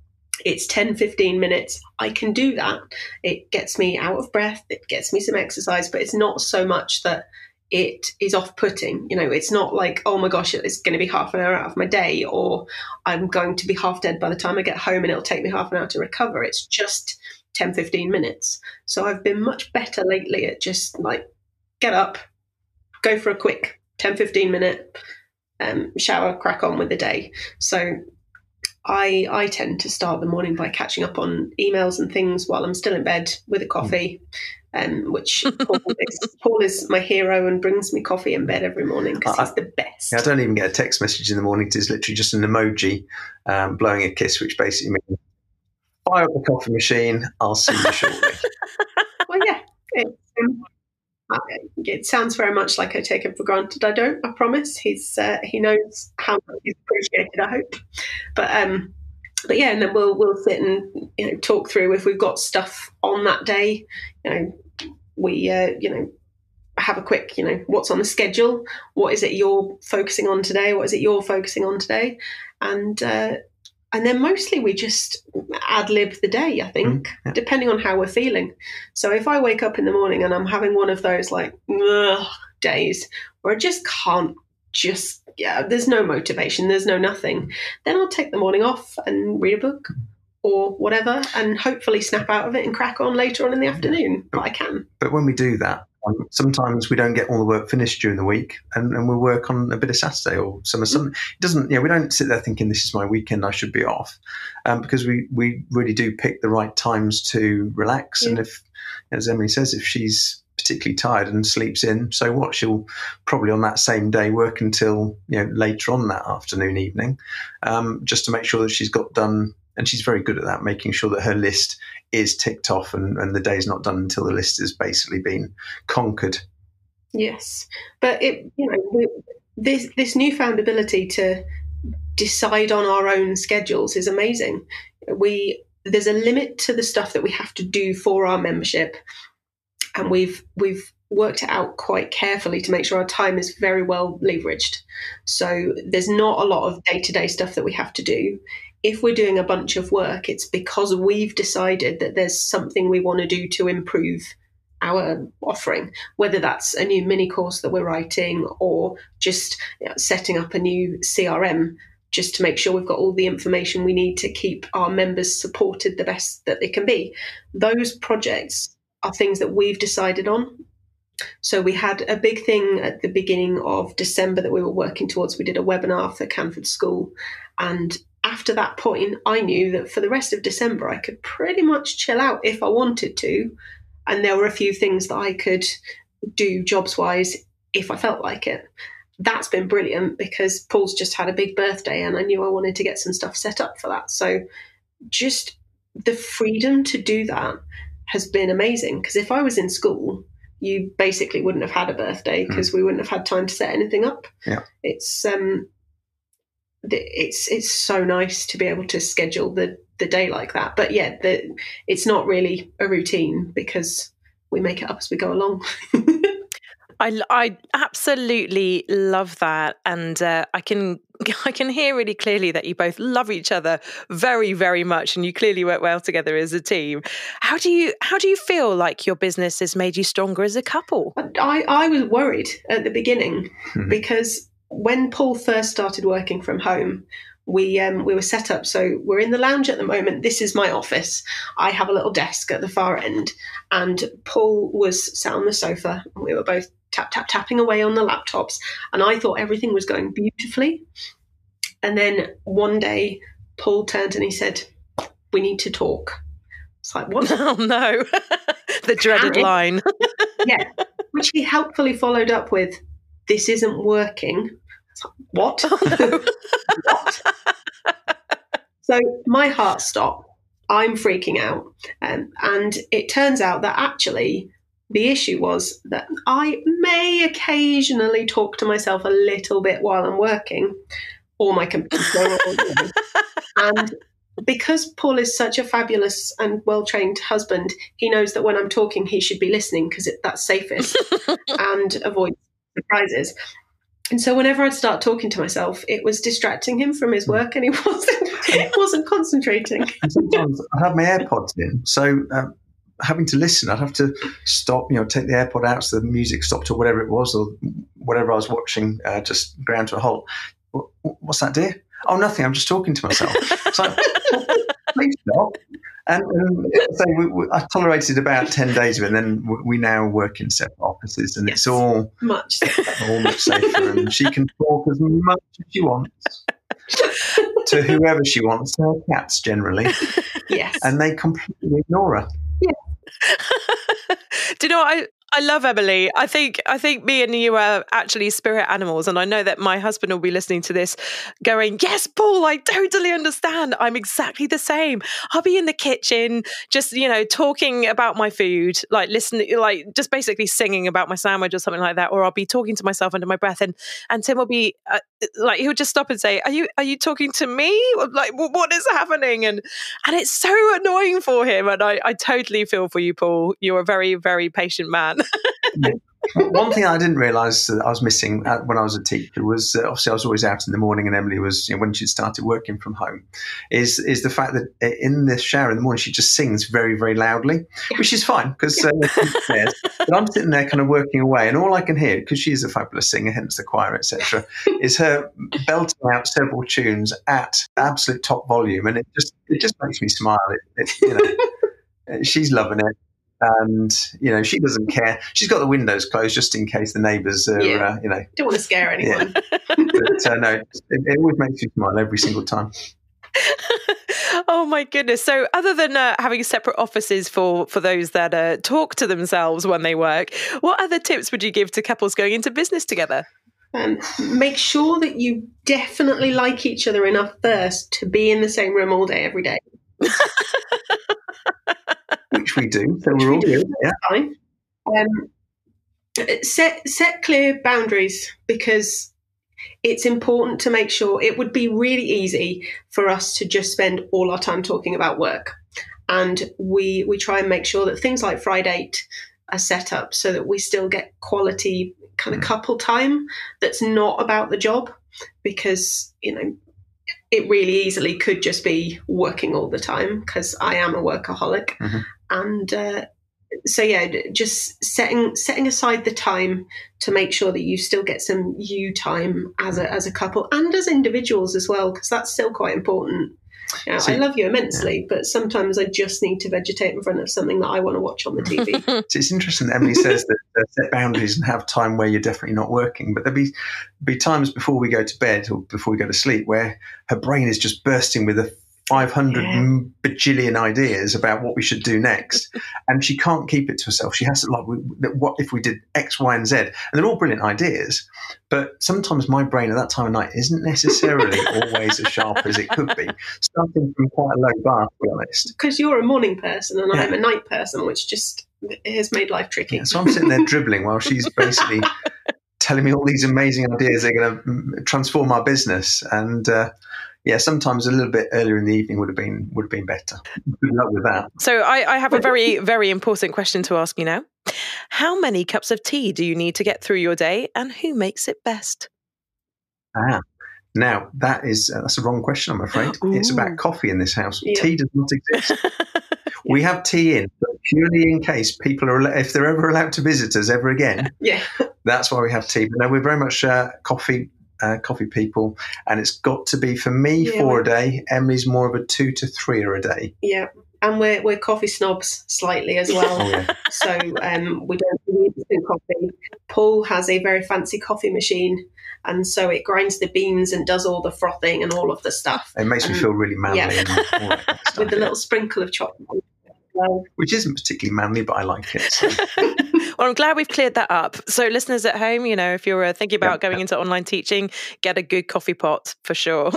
It's ten, fifteen minutes. I can do that. It gets me out of breath. It gets me some exercise, but it's not so much that it is off-putting. You know, it's not like, oh my gosh, it's going to be half an hour out of my day, or I'm going to be half dead by the time I get home and it'll take me half an hour to recover. It's just ten, fifteen minutes. So I've been much better lately at just like, get up, go for a quick ten, fifteen minute um, shower, crack on with the day. So I, I tend to start the morning by catching up on emails and things while I'm still in bed with a coffee, um, which Paul, is, Paul is my hero and brings me coffee in bed every morning because he's the best. I don't even get a text message in the morning. It's literally just an emoji um, blowing a kiss, which basically means fire up the coffee machine. I'll see you shortly. Well, yeah, it, um, it sounds very much like I take him for granted. I don't. I promise. He's uh, he knows how much he's appreciated. I hope. But um, but yeah, and then we'll we'll sit and you know talk through if we've got stuff on that day. You know, we uh, you know have a quick you know what's on the schedule. What is it you're focusing on today? What is it you're focusing on today? And. Uh, And then mostly we just ad-lib the day, I think, mm, yeah. depending on how we're feeling. So if I wake up in the morning and I'm having one of those like ugh, days where I just can't just, yeah, there's no motivation, there's no nothing, then I'll take the morning off and read a book or whatever and hopefully snap out of it and crack on later on in the afternoon. But I can. But when we do that, Um, sometimes we don't get all the work finished during the week, and, and we'll work on a bit of Saturday or summer. Some, it doesn't, you know, we don't sit there thinking this is my weekend, I should be off, um, because we, we really do pick the right times to relax. Yeah. And if, as Emily says, if she's particularly tired and sleeps in, so what? She'll probably on that same day work until you know later on that afternoon, evening, um, just to make sure that she's got done. And she's very good at that, making sure that her list is ticked off and, and the day's not done until the list has basically been conquered. Yes. But, it, you know, this, this newfound ability to decide on our own schedules is amazing. We there's a limit to the stuff that we have to do for our membership. And we've we've worked it out quite carefully to make sure our time is very well leveraged. So there's not a lot of day-to-day stuff that we have to do. If we're doing a bunch of work, it's because we've decided that there's something we want to do to improve our offering, whether that's a new mini course that we're writing or just you know, setting up a new C R M just to make sure we've got all the information we need to keep our members supported the best that they can be. Those projects are things that we've decided on. So we had a big thing at the beginning of December that we were working towards. We did a webinar for Canford School, and after that point, I knew that for the rest of December, I could pretty much chill out if I wanted to. And there were a few things that I could do jobs-wise if I felt like it. That's been brilliant because Paul's just had a big birthday and I knew I wanted to get some stuff set up for that. So just the freedom to do that has been amazing, because if I was in school, you basically wouldn't have had a birthday because mm. we wouldn't have had time to set anything up. Yeah. It's... um. It's it's so nice to be able to schedule the, the day like that. But yeah, the, it's not really a routine because we make it up as we go along. I, I absolutely love that, and uh, I can I can hear really clearly that you both love each other very, very much, and you clearly work well together as a team. How do you how do you feel like your business has made you stronger as a couple? I I was worried at the beginning mm-hmm. because. When Paul first started working from home, we um, we were set up. So we're in the lounge at the moment. This is my office. I have a little desk at the far end. And Paul was sat on the sofa. And we were both tap, tap, tapping away on the laptops. And I thought everything was going beautifully. And then one day, Paul turned and he said, "We need to talk." It's like, what? Oh, no. The dreaded line. Yeah. Which he helpfully followed up with, "This isn't working." What? Oh, no. What? So my heart stopped. I'm freaking out. Um, and it turns out that actually the issue was that I may occasionally talk to myself a little bit while I'm working, or my computer. And Because Paul is such a fabulous and well-trained husband, he knows that when I'm talking, he should be listening because that's safest and avoids surprises. And so whenever I'd start talking to myself, it was distracting him from his work and he wasn't, he wasn't concentrating. And sometimes I'd have my AirPods in. So um, having to listen, I'd have to stop, you know, take the AirPod out so the music stopped or whatever it was or whatever I was watching, uh, just ground to a halt. What's that, dear? Oh, nothing. I'm just talking to myself. It's like, please stop. And um, so we, we, I tolerated about ten days of it, and then we, we now work in separate offices, and yes, it's all much, all much safer. And she can talk as much as she wants to whoever she wants, her cats generally. Yes. And they completely ignore her. Yeah. Do you know what I... I love Emily. I think I think me and you are actually spirit animals, and I know that my husband will be listening to this going, yes, Paul, I totally understand. I'm exactly the same. I'll be in the kitchen just, you know, talking about my food, like listening, like just basically singing about my sandwich or something like that, or I'll be talking to myself under my breath, and, and Tim will be uh, like, he'll just stop and say, are you are you talking to me? Like, what is happening? And and it's so annoying for him, and I, I totally feel for you, Paul. You're a very, very patient man. Yeah. One thing I didn't realise that I was missing when I was a teacher was uh, obviously I was always out in the morning, and Emily was, you know, when she started working from home, is is the fact that in the shower in the morning she just sings very, very loudly, which is fine because uh, but I'm sitting there kind of working away, and all I can hear, because she is a fabulous singer, hence the choir, et cetera, is her belting out several tunes at absolute top volume, and it just it just makes me smile. It, it, you know, she's loving it. And, you know, she doesn't care. She's got the windows closed just in case the neighbours are, yeah. uh, you know. Don't want to scare anyone. Yeah. But uh, no, it, it always makes you smile every single time. Oh, my goodness. So other than uh, having separate offices for, for those that uh, talk to themselves when they work, what other tips would you give to couples going into business together? Um, make sure that you definitely like each other enough first to be in the same room all day, every day. Which we do, so we're all good. Yeah. Fine. Um, set set clear boundaries, because it's important to make sure. It would be really easy for us to just spend all our time talking about work, and we we try and make sure that things like Friday are set up so that we still get quality kind of couple time that's not about the job, because you know. It really easily could just be working all the time, because I am a workaholic. Mm-hmm. And uh, so, yeah, just setting setting aside the time to make sure that you still get some you time as a, as a couple and as individuals as well, because that's still quite important. You know, so, I love you immensely, yeah. But sometimes I just need to vegetate in front of something that I want to watch on the T V. So it's interesting that Emily says that uh, set boundaries and have time where you're definitely not working. But there'll be be times before we go to bed or before we go to sleep where her brain is just bursting with a five hundred yeah. bajillion ideas about what we should do next, and she can't keep it to herself. She has to, like, what if we did X, Y, and Z? And they're all brilliant ideas, but sometimes my brain at that time of night isn't necessarily always as sharp as it could be. Starting from quite a low bar, to be honest. Because you're a morning person and yeah. I'm a night person, which just has made life tricky. Yeah, so I'm sitting there dribbling while she's basically telling me all these amazing ideas that are going to transform our business, and. Uh, Yeah, sometimes a little bit earlier in the evening would have been would have been better. Good luck with that. So I, I have a very, very important question to ask you now. How many cups of tea do you need to get through your day, and who makes it best? Ah, now that is uh, that's a wrong question, I'm afraid. Ooh. It's about coffee in this house. Yeah. Tea does not exist. We have tea in, but purely in case people are, if they're ever allowed to visit us ever again. Yeah, that's why we have tea. But no, we're very much uh, coffee. Uh, coffee people, and it's got to be for me yeah, four a day. Emily's more of a two to three or a day. Yeah, and we're we're coffee snobs slightly as well. Oh, yeah. So um, we don't really do coffee. Paul has a very fancy coffee machine, and so it grinds the beans and does all the frothing and all of the stuff. It makes and, me feel really manly, yeah. and all that kind of stuff, with a yeah. little sprinkle of chocolate. Well, which isn't particularly manly, but I like it. So. Well, I'm glad we've cleared that up. So listeners at home, you know, if you're uh, thinking about yeah. going into online teaching, get a good coffee pot for sure.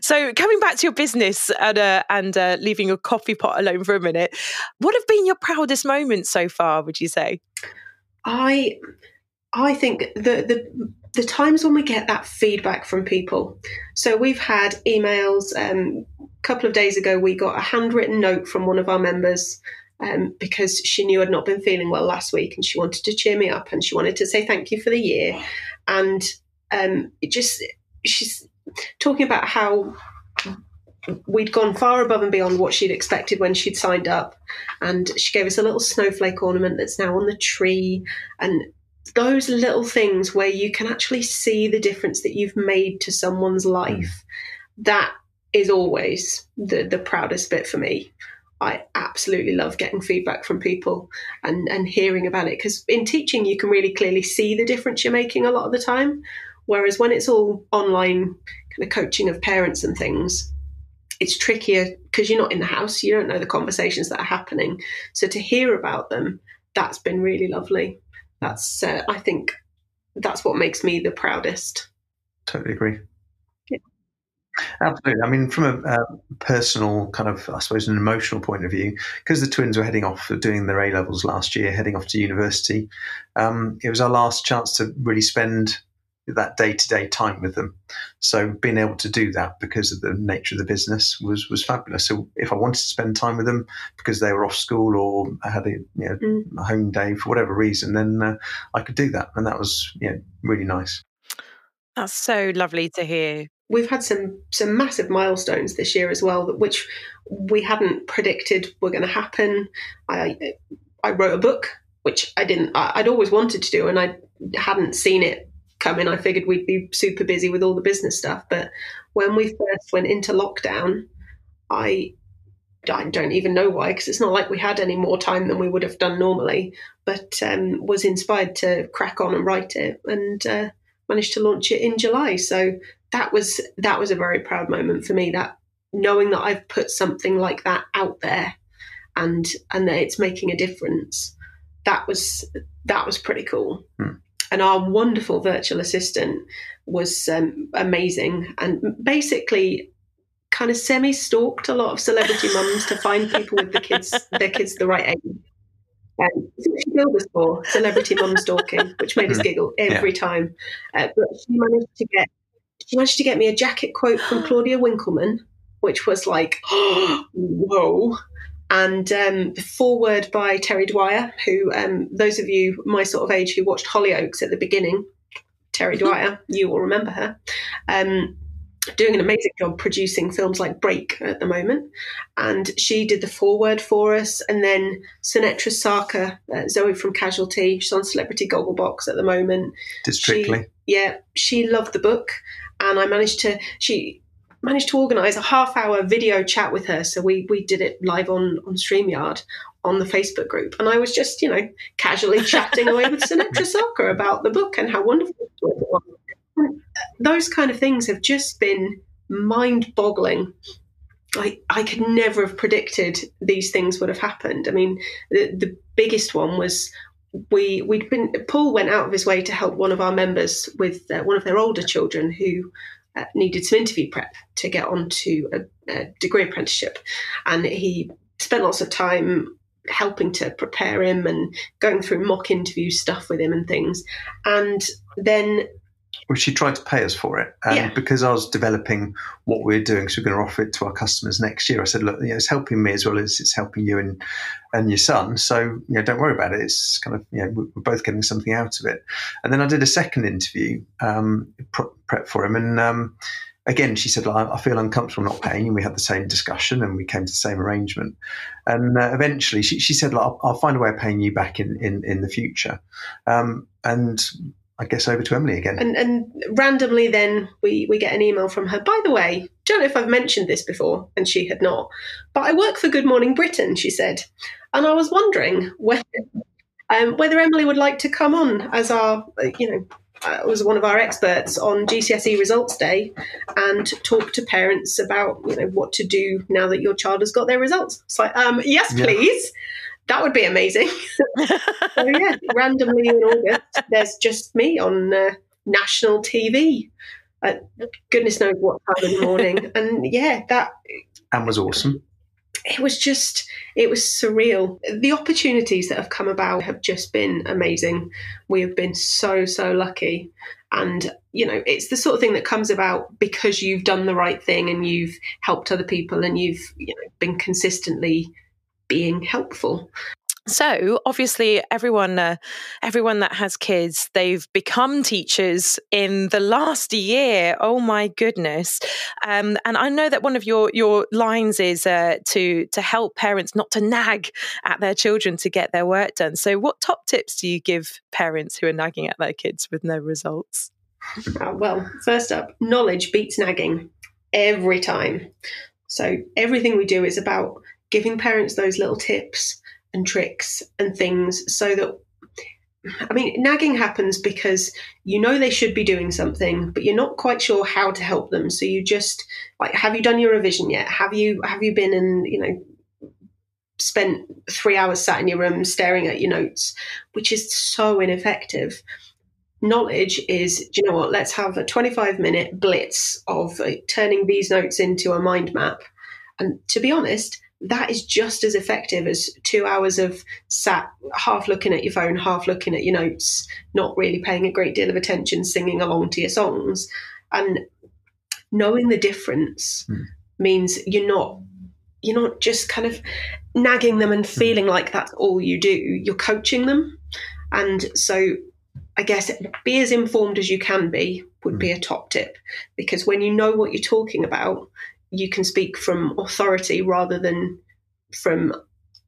So coming back to your business and, uh, and uh, leaving your coffee pot alone for a minute, what have been your proudest moments so far, would you say? I I think the the the times when we get that feedback from people. So we've had emails. Um, a couple of days ago, we got a handwritten note from one of our members um, because she knew I'd not been feeling well last week, and she wanted to cheer me up, and she wanted to say thank you for the year. And um, it just, she's talking about how we'd gone far above and beyond what she'd expected when she'd signed up. And she gave us a little snowflake ornament that's now on the tree. And those little things where you can actually see the difference that you've made to someone's life, mm. that is always the, the proudest bit for me. I absolutely love getting feedback from people and, and hearing about it, because in teaching you can really clearly see the difference you're making a lot of the time. Whereas when it's all online kind of coaching of parents and things, it's trickier because you're not in the house. You don't know the conversations that are happening. So to hear about them, that's been really lovely. That's, uh, I think, that's what makes me the proudest. Totally agree. Yeah. Absolutely. I mean, from a uh, personal kind of, I suppose, an emotional point of view, because the twins were heading off, doing their A-levels last year, heading off to university, um, it was our last chance to really spend that day-to-day time with them. So being able to do that because of the nature of the business was was fabulous. So if I wanted to spend time with them because they were off school or I had a, you know, mm. a home day for whatever reason, then uh, I could do that, and that was, you know, really nice. That's so lovely to hear. We've had some some massive milestones this year as well, which we hadn't predicted were going to happen. I I wrote a book, which I didn't. I'd always wanted to do, and I hadn't seen it come in. I figured we'd be super busy with all the business stuff, but when we first went into lockdown, I, I don't even know why, because it's not like we had any more time than we would have done normally, but um, was inspired to crack on and write it, and uh, managed to launch it in July. So that was that was a very proud moment for me, that knowing that I've put something like that out there and and that it's making a difference. That was that was pretty cool. Hmm. And our wonderful virtual assistant was um, amazing, and basically kind of semi-stalked a lot of celebrity mums to find people with the kids, their kids the right age. Um, that's what she billed us for, celebrity mum stalking, which made us giggle every yeah. time. Uh, but she managed to get she managed to get me a jacket quote from Claudia Winkleman, which was like, oh, whoa. And um, the foreword by Terry Dwyer, who, um, those of you my sort of age who watched Hollyoaks at the beginning, Terry Dwyer, you will remember her, um, doing an amazing job producing films like Break at the moment. And she did the foreword for us. And then Sunetra Sarkar, uh, Zoe from Casualty, she's on Celebrity Gogglebox at the moment. Did Strictly. Yeah, she loved the book. And I managed to, she... managed to organise a half-hour video chat with her. So we we did it live on, on StreamYard on the Facebook group. And I was just, you know, casually chatting away with Sunetra Sarkar about the book and how wonderful it was. And those kind of things have just been mind-boggling. I, I could never have predicted these things would have happened. I mean, the, the biggest one was we, we'd been, Paul went out of his way to help one of our members with uh, one of their older children who Uh, needed some interview prep to get onto a, a degree apprenticeship, and he spent lots of time helping to prepare him and going through mock interview stuff with him and things. And then, well, she tried to pay us for it, and yeah. because I was developing what we're doing, so we're going to offer it to our customers next year. I said, look, you know, it's helping me as well as it's helping you and and your son, so you know, don't worry about it. It's kind of, you know, we're both getting something out of it. And then I did a second interview um, prep for him, and um, again she said, I, I feel uncomfortable not paying, and we had the same discussion and we came to the same arrangement. And uh, eventually she, she said, I'll, I'll find a way of paying you back in in, in the future. Um, and I guess over to Emily again. And, and randomly then we, we get an email from her. By the way, don't know if I've mentioned this before, and she had not, but I work for Good Morning Britain, she said. And I was wondering whether, um, whether Emily would like to come on as our, you know, uh, was one of our experts on G C S E Results Day and talk to parents about, you know, what to do now that your child has got their results. It's like, um, yes, please. Yeah. That would be amazing. So yeah, randomly in August, there's just me on uh, national T V at goodness knows what time in the morning. And yeah, that... And was awesome. it was just, it was surreal. The opportunities that have come about have just been amazing. We have been so, so lucky. And, you know, it's the sort of thing that comes about because you've done the right thing and you've helped other people and you've, you know, been consistently being helpful. So obviously everyone uh, everyone that has kids, they've become teachers in the last year. Oh my goodness. Um, and I know that one of your your lines is uh, to to help parents not to nag at their children to get their work done. So what top tips do you give parents who are nagging at their kids with no results? Uh, well, first up, knowledge beats nagging every time. So everything we do is about giving parents those little tips and tricks and things so that, I mean, nagging happens because you know they should be doing something, but you're not quite sure how to help them. So you just, like, have you done your revision yet? Have you, have you been and, you know, spent three hours sat in your room staring at your notes, which is so ineffective. Knowledge is, do you know what, let's have a twenty-five minute blitz of uh, turning these notes into a mind map. And to be honest, that is just as effective as two hours of sat half looking at your phone, half looking at your notes, not really paying a great deal of attention, singing along to your songs. And knowing the difference mm. means you're not, you're not just kind of nagging them and feeling mm. like that's all you do. You're coaching them. And so I guess be as informed as you can be would mm. be a top tip, because when you know what you're talking about, you can speak from authority rather than from,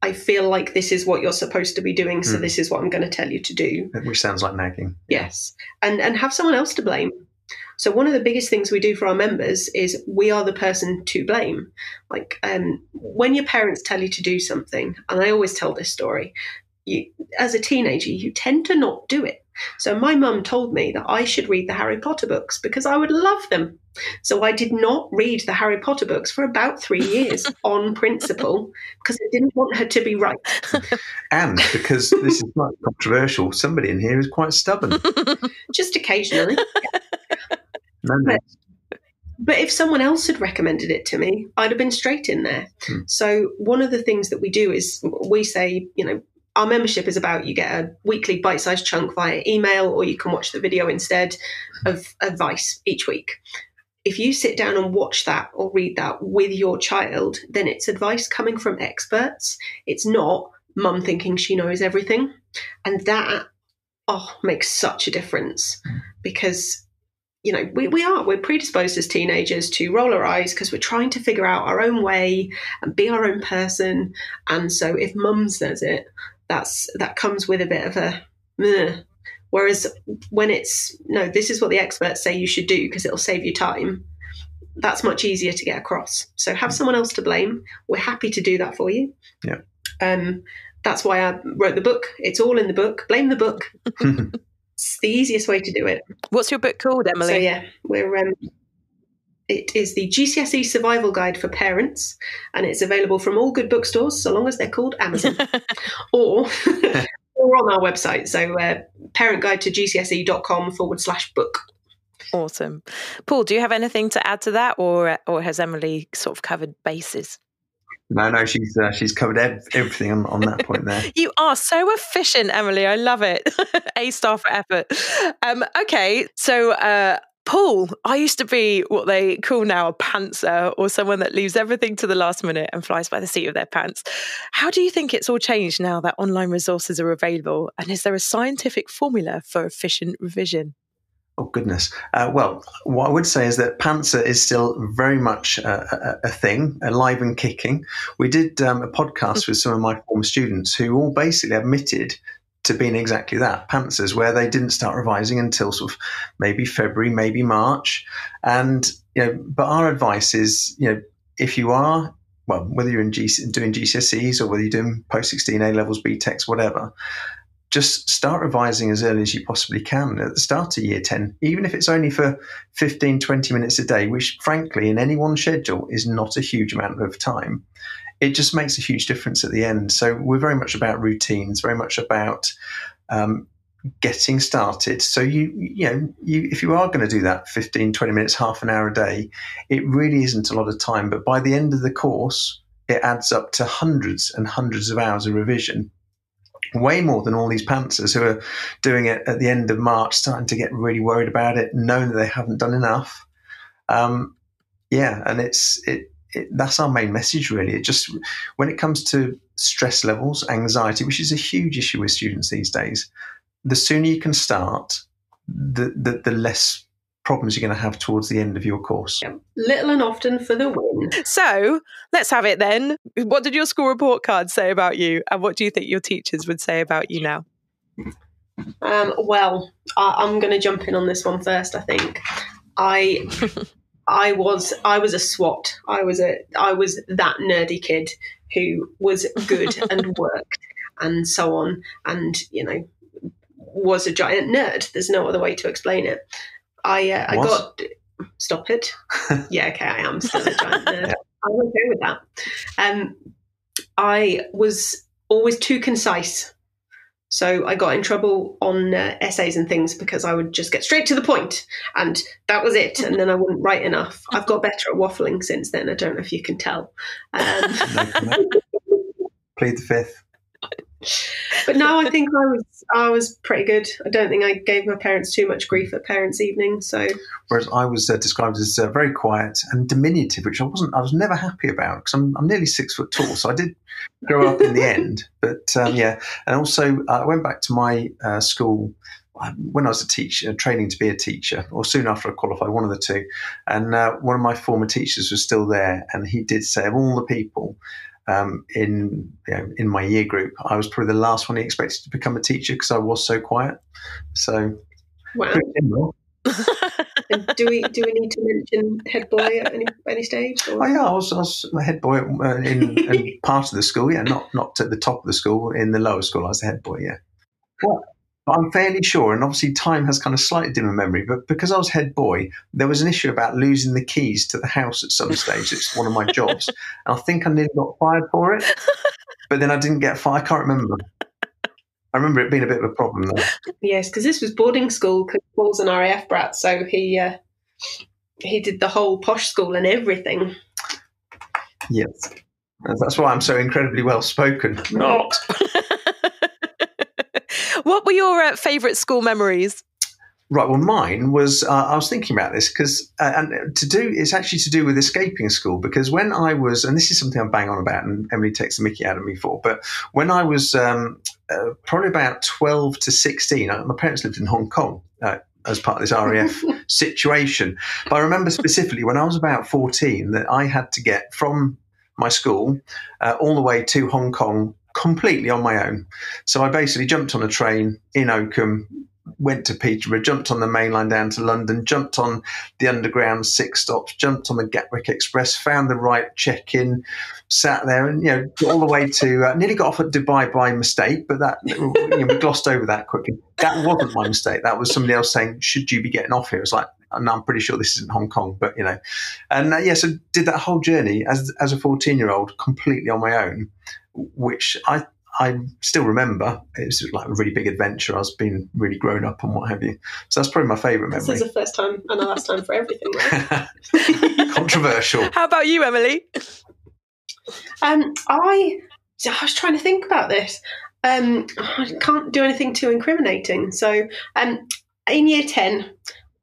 I feel like this is what you're supposed to be doing, so mm. this is what I'm going to tell you to do. Which sounds like nagging. Yes. And and have someone else to blame. So one of the biggest things we do for our members is we are the person to blame. Like um, when your parents tell you to do something, and I always tell this story, you, as a teenager, you tend to not do it. So my mum told me that I should read the Harry Potter books because I would love them. So I did not read the Harry Potter books for about three years on principle, because I didn't want her to be right. And because this is quite controversial, somebody in here is quite stubborn. Just occasionally. No, no. But, but if someone else had recommended it to me, I'd have been straight in there. Hmm. So one of the things that we do is we say, you know, our membership is about, you get a weekly bite-sized chunk via email, or you can watch the video instead of advice each week. If you sit down and watch that or read that with your child, then it's advice coming from experts. It's not mum thinking she knows everything. And that, oh, makes such a difference, because, you know, we, we are, we're predisposed as teenagers to roll our eyes because we're trying to figure out our own way and be our own person. And so if mum says it, That's that comes with a bit of a, meh. Whereas when it's, no, this is what the experts say you should do because it'll save you time, that's much easier to get across. So have someone else to blame. We're happy to do that for you. Yeah. Um, that's why I wrote the book. It's all in the book. Blame the book. It's the easiest way to do it. What's your book called, Emily? So yeah, we're. Um, It is the G C S E Survival Guide for Parents, and it's available from all good bookstores, so long as they're called Amazon, or, or on our website. So uh, parent guide to G C S E dot com forward slash book. Awesome. Paul, do you have anything to add to that, or or has Emily sort of covered bases? No, no, she's uh, she's covered ev- everything on, on that point there. You are so efficient, Emily. I love it. A star for effort. Um, okay, so... Uh, Paul, I used to be what they call now a pantser, or someone that leaves everything to the last minute and flies by the seat of their pants. How do you think it's all changed now that online resources are available? And is there a scientific formula for efficient revision? Oh, goodness. Uh, well, what I would say is that pantser is still very much a, a, a thing, alive and kicking. We did um, a podcast with some of my former students who all basically admitted to being exactly that, pantsers, where they didn't start revising until sort of maybe February, maybe March. And, you know, but our advice is, you know, if you are, well, whether you're in G C, doing G C S Es or whether you're doing post sixteen A-levels, B TECs, whatever, just start revising as early as you possibly can at the start of year ten, even if it's only for fifteen, twenty minutes a day, which frankly in any one schedule is not a huge amount of time. It just makes a huge difference at the end. So we're very much about routines, very much about um, getting started. So you, you know, you, if you are going to do that fifteen, twenty minutes, half an hour a day, it really isn't a lot of time. But by the end of the course, it adds up to hundreds and hundreds of hours of revision, way more than all these pantsers who are doing it at the end of March, starting to get really worried about it, knowing that they haven't done enough. Um, yeah, and it's it, it that's our main message, really. It just, when it comes to stress levels, anxiety, which is a huge issue with students these days, the sooner you can start, the the, the less problems you're going to have towards the end of your course. Yep. Little and often for the win. So let's have it then. What did your school report card say about you, and what do you think your teachers would say about you now? Um, well, I, I'm going to jump in on this one first. I think I I was I was a SWAT. I was a I was that nerdy kid who was good and worked and so on, and you know, was a giant nerd. There's no other way to explain it. I uh, I got stop it. Yeah, okay, I am still a giant nerd. I'm okay with that. Um, I was always too concise, so I got in trouble on uh, essays and things because I would just get straight to the point, and that was it. And then I wouldn't write enough. I've got better at waffling since then. I don't know if you can tell. Um, Plead the fifth. But no, I think I was I was pretty good. I don't think I gave my parents too much grief at parents' evening. So, whereas I was uh, described as uh, very quiet and diminutive, which I wasn't. I was never happy about, because I'm I'm nearly six foot tall, so I did grow up in the end. But um, yeah, and also uh, I went back to my uh, school when I was a teacher, training to be a teacher, or soon after I qualified, one of the two. And uh, one of my former teachers was still there, and he did say, of all the people Um, in you know, in my year group, I was probably the last one he expected to become a teacher because I was so quiet. So, wow. do we do we need to mention head boy at any, any stage? Or? Oh yeah, I was, I was a head boy uh, in, in part of the school. Yeah, not not at the top of the school. In the lower school, I was the head boy. Yeah, well, but I'm fairly sure, and obviously time has kind of slightly dimmer memory. But because I was head boy, there was an issue about losing the keys to the house at some stage. It's one of my jobs. I think I nearly got fired for it, but then I didn't get fired. I can't remember. I remember it being a bit of a problem, though. Yes, because this was boarding school, because Paul's an R A F brat, so he uh, he did the whole posh school and everything. Yes. That's why I'm so incredibly well-spoken. Not. What were your uh, favourite school memories? Right, well, mine was, uh, I was thinking about this because, uh, and to do, it's actually to do with escaping school, because when I was, and this is something I bang on about and Emily takes the mickey out of me for, but when I was um, uh, probably about twelve to sixteen, I, my parents lived in Hong Kong uh, as part of this R A F situation. But I remember specifically when I was about fourteen that I had to get from my school uh, all the way to Hong Kong completely on my own. So I basically jumped on a train in Oakham, went to Peterborough, jumped on the main line down to London, jumped on the underground six stops, jumped on the Gatwick Express, found the right check-in, sat there, and you know, got all the way to uh, nearly got off at Dubai by mistake, but that you know, we glossed over that quickly. That wasn't my mistake. That was somebody else saying, "Should you be getting off here?" It was like, and I'm pretty sure this isn't Hong Kong, but you know, and uh, yeah, so did that whole journey as as a fourteen-year-old completely on my own, which I. I still remember. It was like a really big adventure. I was being really grown up and what have you. So that's probably my favourite memory. This is the first time and the last time for everything, right? Controversial. How about you, Emily? Um, I, I was trying to think about this. Um, I can't do anything too incriminating. So um, in year ten,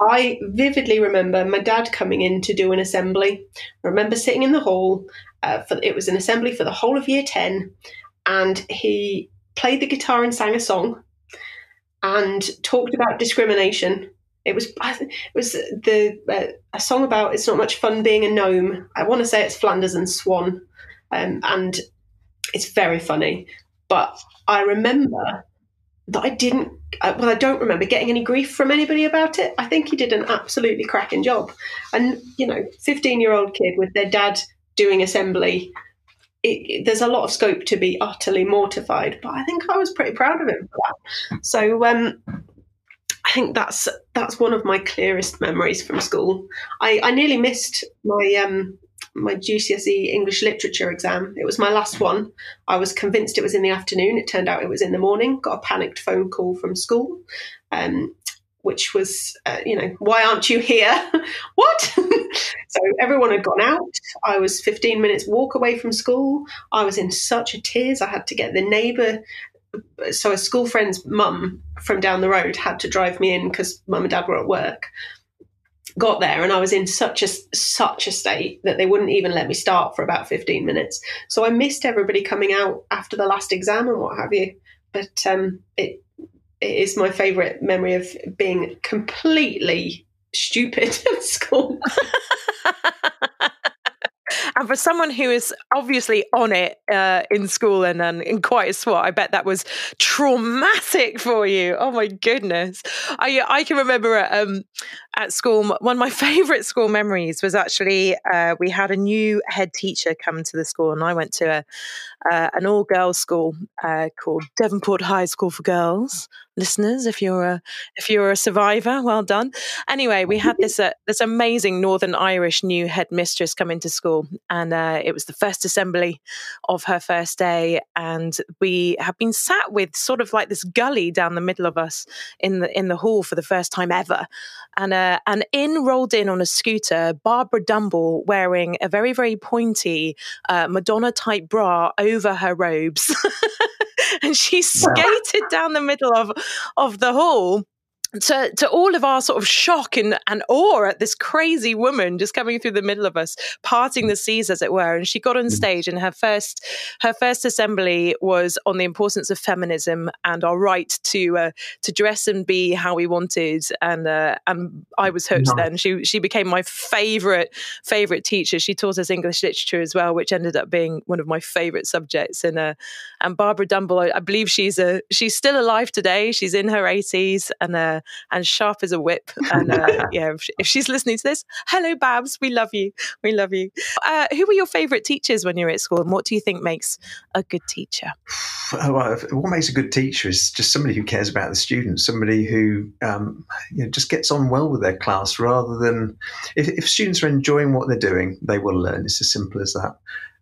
I vividly remember my dad coming in to do an assembly. I remember sitting in the hall. Uh, for, it was an assembly for the whole of year ten. And he played the guitar and sang a song and talked about discrimination. It was it was the uh, a song about it's not much fun being a gnome. I want to say it's Flanders and Swan. Um, and it's very funny. But I remember that I didn't, uh, well, I don't remember getting any grief from anybody about it. I think he did an absolutely cracking job. And, you know, fifteen-year-old kid with their dad doing assembly, It, there's a lot of scope to be utterly mortified, but I think I was pretty proud of him for that. So um, I think that's that's one of my clearest memories from school. I, I nearly missed my um, my G C S E English Literature exam. It was my last one. I was convinced it was in the afternoon. It turned out it was in the morning. Got a panicked phone call from school. Um, which was, uh, you know, why aren't you here? What? So everyone had gone out. I was fifteen minutes walk away from school. I was in such a tears. I had to get the neighbour. So a school friend's mum from down the road had to drive me in because mum and dad were at work. Got there and I was in such a such a state that they wouldn't even let me start for about fifteen minutes. So I missed everybody coming out after the last exam and what have you. But um, it, it is my favourite memory of being completely stupid at school. And for someone who is obviously on it uh, in school and, and in quite a swat, I bet that was traumatic for you. Oh my goodness! I I can remember at, um, at school, one of my favourite school memories was actually uh, we had a new head teacher come to the school, and I went to a uh, an all girls school uh, called Devonport High School for Girls. Listeners, if you're a if you're a survivor, well done. Anyway, we had this uh, this amazing Northern Irish new headmistress come into school, and uh, it was the first assembly of her first day, and we had been sat with sort of like this gully down the middle of us in the in the hall for the first time ever, and uh, and in rolled in on a scooter Barbara Dumble, wearing a very very pointy uh, Madonna type bra over her robes. And she skated down the middle of, of the hall to, to all of our sort of shock and, and awe at this crazy woman just coming through the middle of us, parting the seas, as it were. And she got on stage, and her first her first assembly was on the importance of feminism and our right to uh, to dress and be how we wanted. And uh, and I was hooked. Then she she became my favourite favourite teacher. She taught us English literature as well, which ended up being one of my favourite subjects. And uh, and Barbara Dumble, I, I believe she's a she's still alive today. She's in her eighties and. Uh, and sharp as a whip. And uh, yeah, if she's listening to this, hello Babs, we love you, we love you. Uh, who were your favourite teachers when you were at school, and what do you think makes a good teacher? Well, what makes a good teacher is just somebody who cares about the students, somebody who um, you know, just gets on well with their class, rather than, if, if students are enjoying what they're doing, they will learn. It's as simple as that.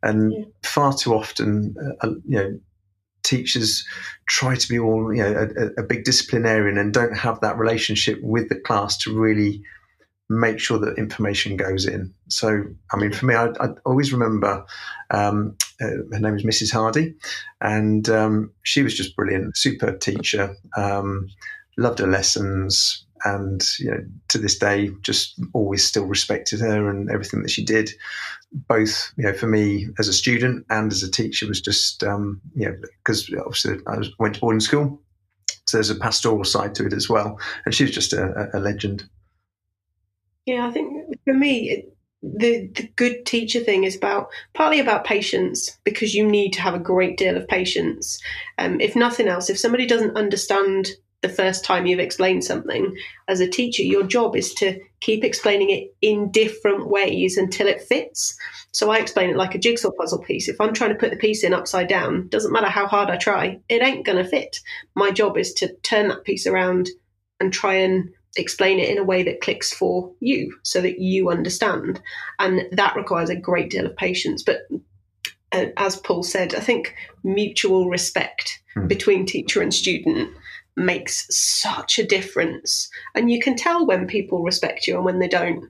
And yeah. Far too often, uh, you know, teachers try to be all, you know, a, a big disciplinarian and don't have that relationship with the class to really make sure that information goes in. So, I mean, for me, I, I always remember um, uh, her name was Missus Hardy, and um, she was just brilliant, superb teacher, um, loved her lessons, and you know, to this day, just always still respected her and everything that she did. Both, you know, for me as a student and as a teacher was just, um, you know, because obviously I was, went to boarding school, so there's a pastoral side to it as well. And she was just a, a legend. Yeah, I think for me, it, the the good teacher thing is about partly about patience, because you need to have a great deal of patience. Um, if nothing else, if somebody doesn't understand the first time you've explained something, as a teacher, your job is to keep explaining it in different ways until it fits. So I explain it like a jigsaw puzzle piece. If I'm trying to put the piece in upside down, doesn't matter how hard I try, it ain't going to fit. My job is to turn that piece around and try and explain it in a way that clicks for you so that you understand. And that requires a great deal of patience. But uh, as Paul said, I think mutual respect hmm. between teacher and student makes such a difference, and you can tell when people respect you and when they don't.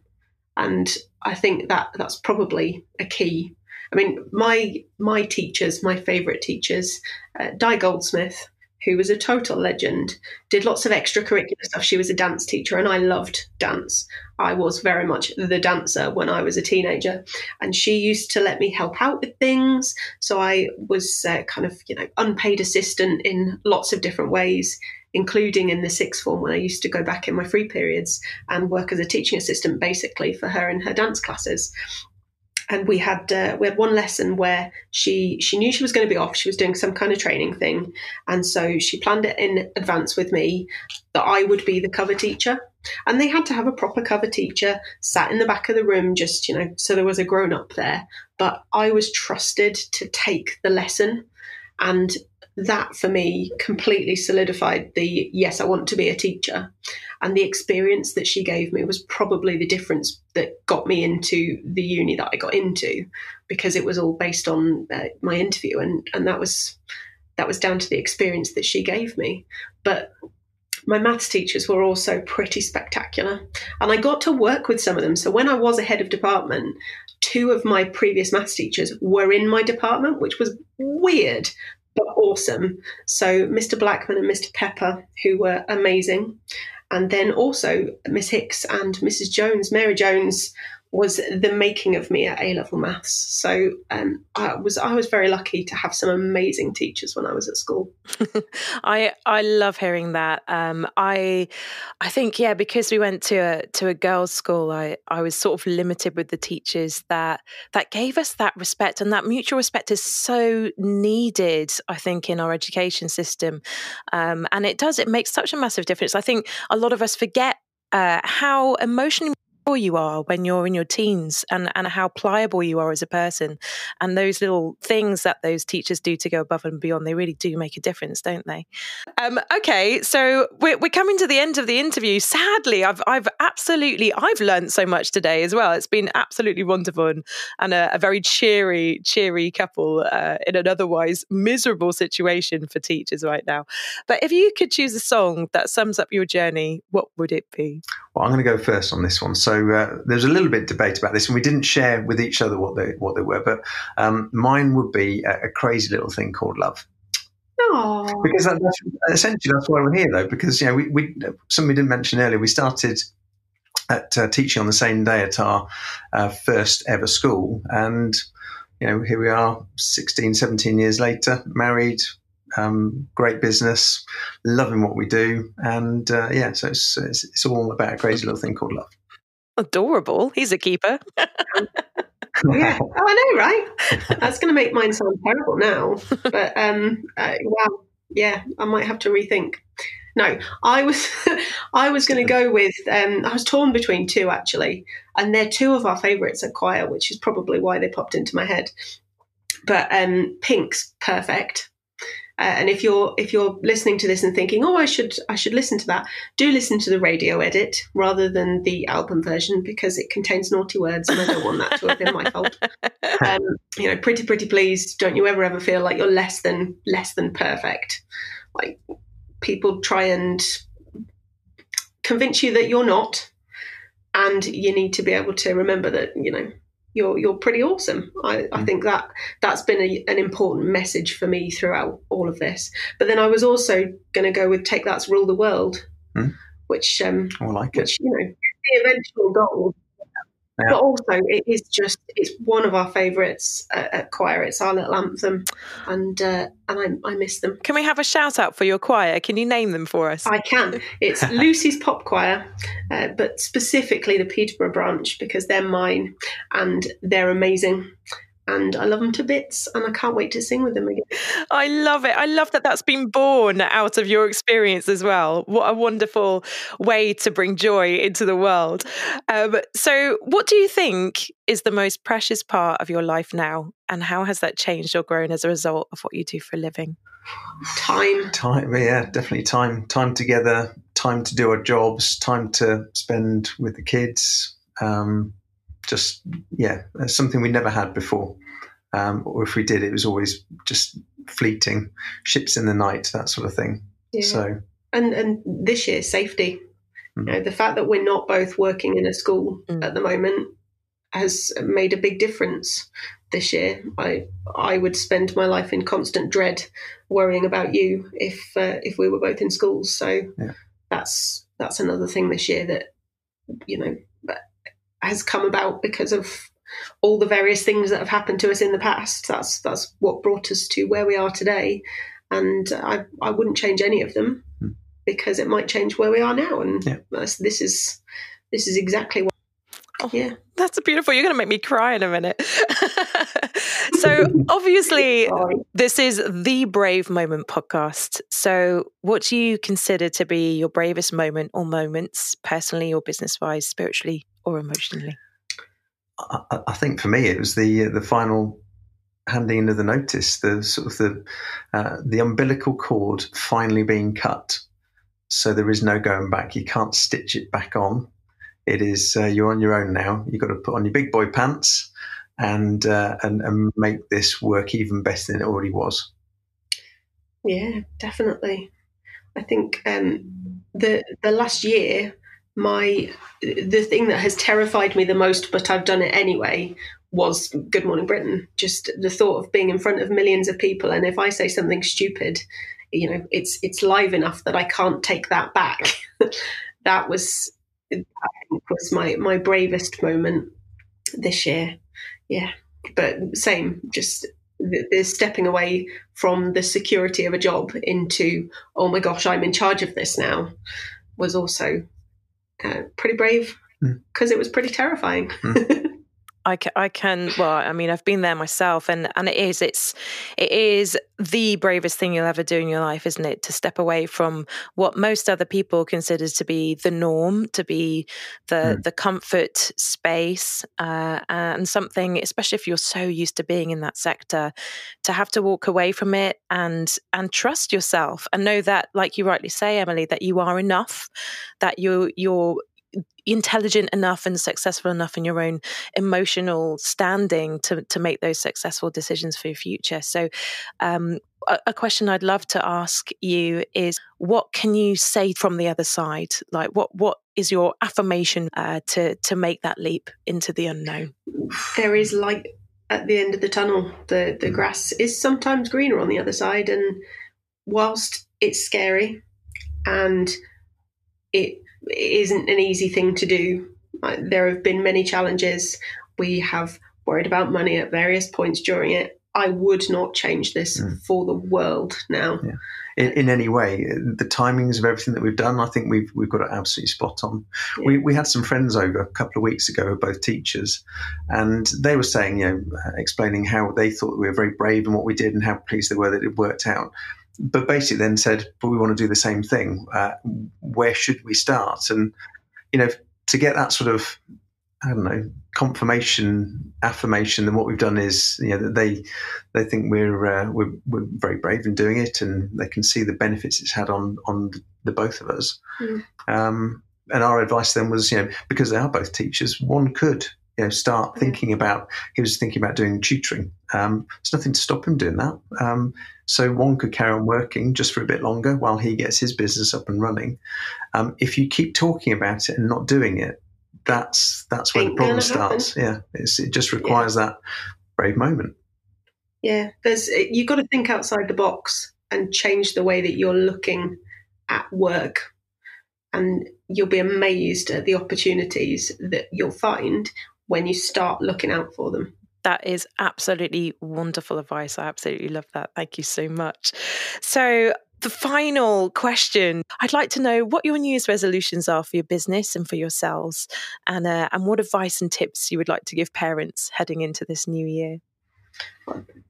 And I think that that's probably a key. I mean, my my teachers, my favourite teachers, uh, Di Goldsmith, who was a total legend, did lots of extracurricular stuff. She was a dance teacher, and I loved dance. I was very much the dancer when I was a teenager, and she used to let me help out with things. So I was uh, kind of, you know, unpaid assistant in lots of different ways, including in the sixth form when I used to go back in my free periods and work as a teaching assistant, basically, for her in her dance classes. And we had uh, we had one lesson where she she knew she was going to be off. She was doing some kind of training thing, and so she planned it in advance with me that I would be the cover teacher. And they had to have a proper cover teacher sat in the back of the room, just, you know, so there was a grown up there. But I was trusted to take the lesson, and that for me completely solidified the, yes, I want to be a teacher. And the experience that she gave me was probably the difference that got me into the uni that I got into, because it was all based on uh, my interview, and and that was that was down to the experience that she gave me. But my maths teachers were also pretty spectacular. And I got to work with some of them. So when I was a head of department, two of my previous maths teachers were in my department, which was weird, but awesome. So Mister Blackman and Mister Pepper, who were amazing. And then also Miss Hicks and Missus Jones, Mary Jones, was the making of me at A-level maths. So um, I was I was very lucky to have some amazing teachers when I was at school. I I love hearing that. Um, I I think, yeah, because we went to a, to a girls' school, I, I was sort of limited with the teachers that that gave us that respect, and that mutual respect is so needed, I think, in our education system. Um, and it does, it makes such a massive difference. I think a lot of us forget uh, how emotionally you are when you're in your teens, and, and how pliable you are as a person. And those little things that those teachers do to go above and beyond, they really do make a difference, don't they? Um, okay, so we're, we're coming to the end of the interview. Sadly, I've I've absolutely, I've learned so much today as well. It's been absolutely wonderful, and, and a, a very cheery, cheery couple uh, in an otherwise miserable situation for teachers right now. But if you could choose a song that sums up your journey, what would it be? Well, I'm going to go first on this one. So So uh, there's a little bit of debate about this, and we didn't share with each other what they what they were. But um, mine would be a, a crazy little thing called love. Aww. Because that, that's, essentially that's why we're here, though. Because you know, we, we something we didn't mention earlier. We started at uh, teaching on the same day at our uh, first ever school, and you know, here we are, sixteen, seventeen years later, married. Um, great business, loving what we do, and uh, yeah, so it's, it's, it's all about a crazy little thing called love. Adorable. He's a keeper. Yeah. Oh, I know, right? That's going to make mine sound terrible now. But um, uh, wow, yeah, I might have to rethink. No, I was, I was going to go with. Um, I was torn between two actually, and they're two of our favourites at choir, which is probably why they popped into my head. But um, Pink's perfect. Uh, and if you're if you're listening to this and thinking, oh, I should I should listen to that, do listen to the radio edit rather than the album version, because it contains naughty words, and I don't want that to have been my fault. Um, you know, pretty pretty please, don't you ever ever feel like you're less than less than perfect. Like, people try and convince you that you're not, and you need to be able to remember that, you know, You're you're pretty awesome. I, I think that that's been a, an important message for me throughout all of this. But then I was also going to go with Take That's Rule the World, mm. which um, I like which it. You know, the eventual goal. Yeah. But also, it is just it's one of our favourites at, at choir. It's our little anthem, and uh, and I, I miss them. Can we have a shout out for your choir? Can you name them for us? I can. It's Lucy's Pop Choir, uh, but specifically the Peterborough branch, because they're mine and they're amazing. And I love them to bits, and I can't wait to sing with them again. I love it. I love that that's been born out of your experience as well. What a wonderful way to bring joy into the world. Um, so what do you think is the most precious part of your life now, and how has that changed or grown as a result of what you do for a living? Time. Time, yeah, definitely time. Time together, time to do our jobs, time to spend with the kids. Um Just, yeah, something we never had before. Um, or if we did, it was always just fleeting, ships in the night, that sort of thing. Yeah. So, and and this year, safety. Mm-hmm. You know, the fact that we're not both working in a school mm-hmm. at the moment has made a big difference this year. I I would spend my life in constant dread, worrying about you if uh, if we were both in schools. So yeah. that's that's another thing this year that, you know, has come about because of all the various things that have happened to us in the past. That's that's what brought us to where we are today. And I, I wouldn't change any of them mm. because it might change where we are now. And yeah. this, this is this is exactly what. Oh, yeah, that's beautiful. You're going to make me cry in a minute. So obviously this is the Brave Moment podcast. So what do you consider to be your bravest moment or moments, personally or business-wise, spiritually or emotionally? I, I think for me it was the uh, the final handing in of the notice, the sort of the uh, the umbilical cord finally being cut. So there is no going back. You can't stitch it back on. It is uh, you're on your own now. You've got to put on your big boy pants and uh, and, and make this work even better than it already was. Yeah, definitely. I think um, the the last year, my the thing that has terrified me the most, but I've done it anyway, was Good Morning Britain. Just the thought of being in front of millions of people, and if I say something stupid, you know, it's it's live enough that I can't take that back. That was, I think, was my my bravest moment this year. Yeah, but same, just there's stepping away from the security of a job into, oh my gosh, I'm in charge of this now, was also uh, pretty brave, because mm. it was pretty terrifying. Mm. I can, I can, well, I mean, I've been there myself, and, and it is, it's, it is the bravest thing you'll ever do in your life, isn't it? To step away from what most other people consider to be the norm, to be the, mm. the comfort space, uh, and something, especially if you're so used to being in that sector, to have to walk away from it and, and trust yourself and know that, like you rightly say, Emily, that you are enough, that you, you're, intelligent enough and successful enough in your own emotional standing to to make those successful decisions for your future. So um, a, a question I'd love to ask you is, what can you say from the other side? Like, what what is your affirmation uh, to, to make that leap into the unknown? There is light at the end of the tunnel. The, the grass is sometimes greener on the other side. And whilst it's scary and it isn't an easy thing to do, there have been many challenges. We have worried about money at various points during it. I would not change this mm. for the world now. Yeah. In, in any way, the timings of everything that we've done, I think we've we've got it absolutely spot on. Yeah. We we had some friends over a couple of weeks ago, both teachers, and they were saying, you know, explaining how they thought we were very brave in what we did and how pleased they were that it worked out. But basically then said, but we want to do the same thing. Uh, where should we start? And, you know, to get that sort of, I don't know, confirmation, affirmation that what we've done is, you know, that they they think we're, uh, we're we're very brave in doing it, and they can see the benefits it's had on, on the both of us. Mm. Um, and our advice then was, you know, because they are both teachers, one could, you know, start mm. thinking about, he was thinking about doing tutoring. Um, there's nothing to stop him doing that. Um, so one could carry on working just for a bit longer while he gets his business up and running. Um, if you keep talking about it and not doing it, that's that's where Ain't the problem starts. Happen. Yeah, it's, it just requires yeah. that brave moment. Yeah, there's you've got to think outside the box and change the way that you're looking at work, and you'll be amazed at the opportunities that you'll find when you start looking out for them. That is absolutely wonderful advice. I absolutely love that. Thank you so much. So the final question, I'd like to know what your New Year's resolutions are for your business and for yourselves, and uh, and what advice and tips you would like to give parents heading into this new year.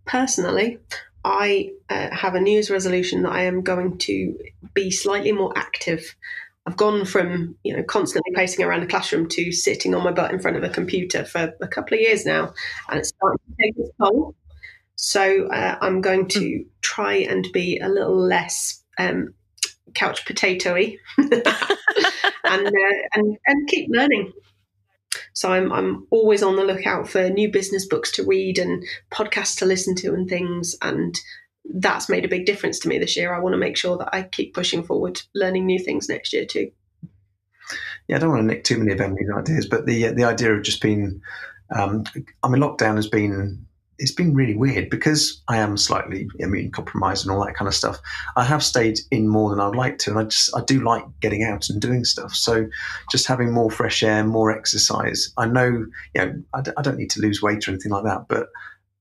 Personally, I uh, have a New Year's resolution that I am going to be slightly more active. I've gone from, you know, constantly pacing around a classroom to sitting on my butt in front of a computer for a couple of years now, and it's starting to take its toll. So uh, I'm going to try and be a little less um, couch potato-y and, uh, and and keep learning. So I'm I'm always on the lookout for new business books to read and podcasts to listen to and things, and that's made a big difference to me this year. I want to make sure that I keep pushing forward, learning new things next year too. Yeah, I don't want to nick too many of Emily's ideas, but the uh, the idea of just being, um, I mean, lockdown has been, it's been really weird because I am slightly immune compromised and all that kind of stuff. I have stayed in more than I'd like to, and I just, I do like getting out and doing stuff. So just having more fresh air, more exercise. I know, you know, I, d- I don't need to lose weight or anything like that, but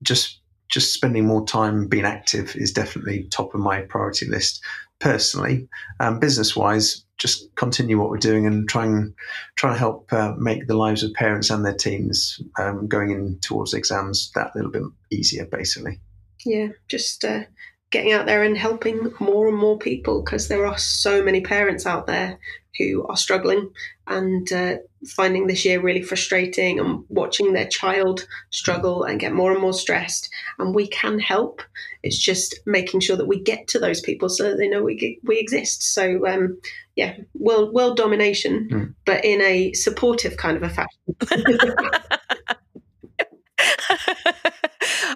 just, Just spending more time being active is definitely top of my priority list personally. Um, business-wise, just continue what we're doing and try and, try and help uh, make the lives of parents and their teens um, going in towards exams that little bit easier, basically. Yeah, just uh, getting out there and helping more and more people, because there are so many parents out there who are struggling and uh, finding this year really frustrating, and watching their child struggle and get more and more stressed. And we can help. It's just making sure that we get to those people so that they know we we exist. So um, yeah, world world domination, mm. but in a supportive kind of a fashion.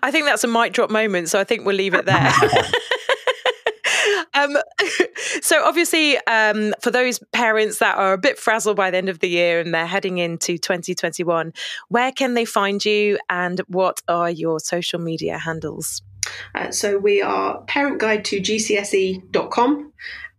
I think that's a mic drop moment. So I think we'll leave it there. Um, So obviously, um, for those parents that are a bit frazzled by the end of the year and they're heading into twenty twenty-one, where can they find you and what are your social media handles? Uh, so we are Parent Guide to G C S E dot com.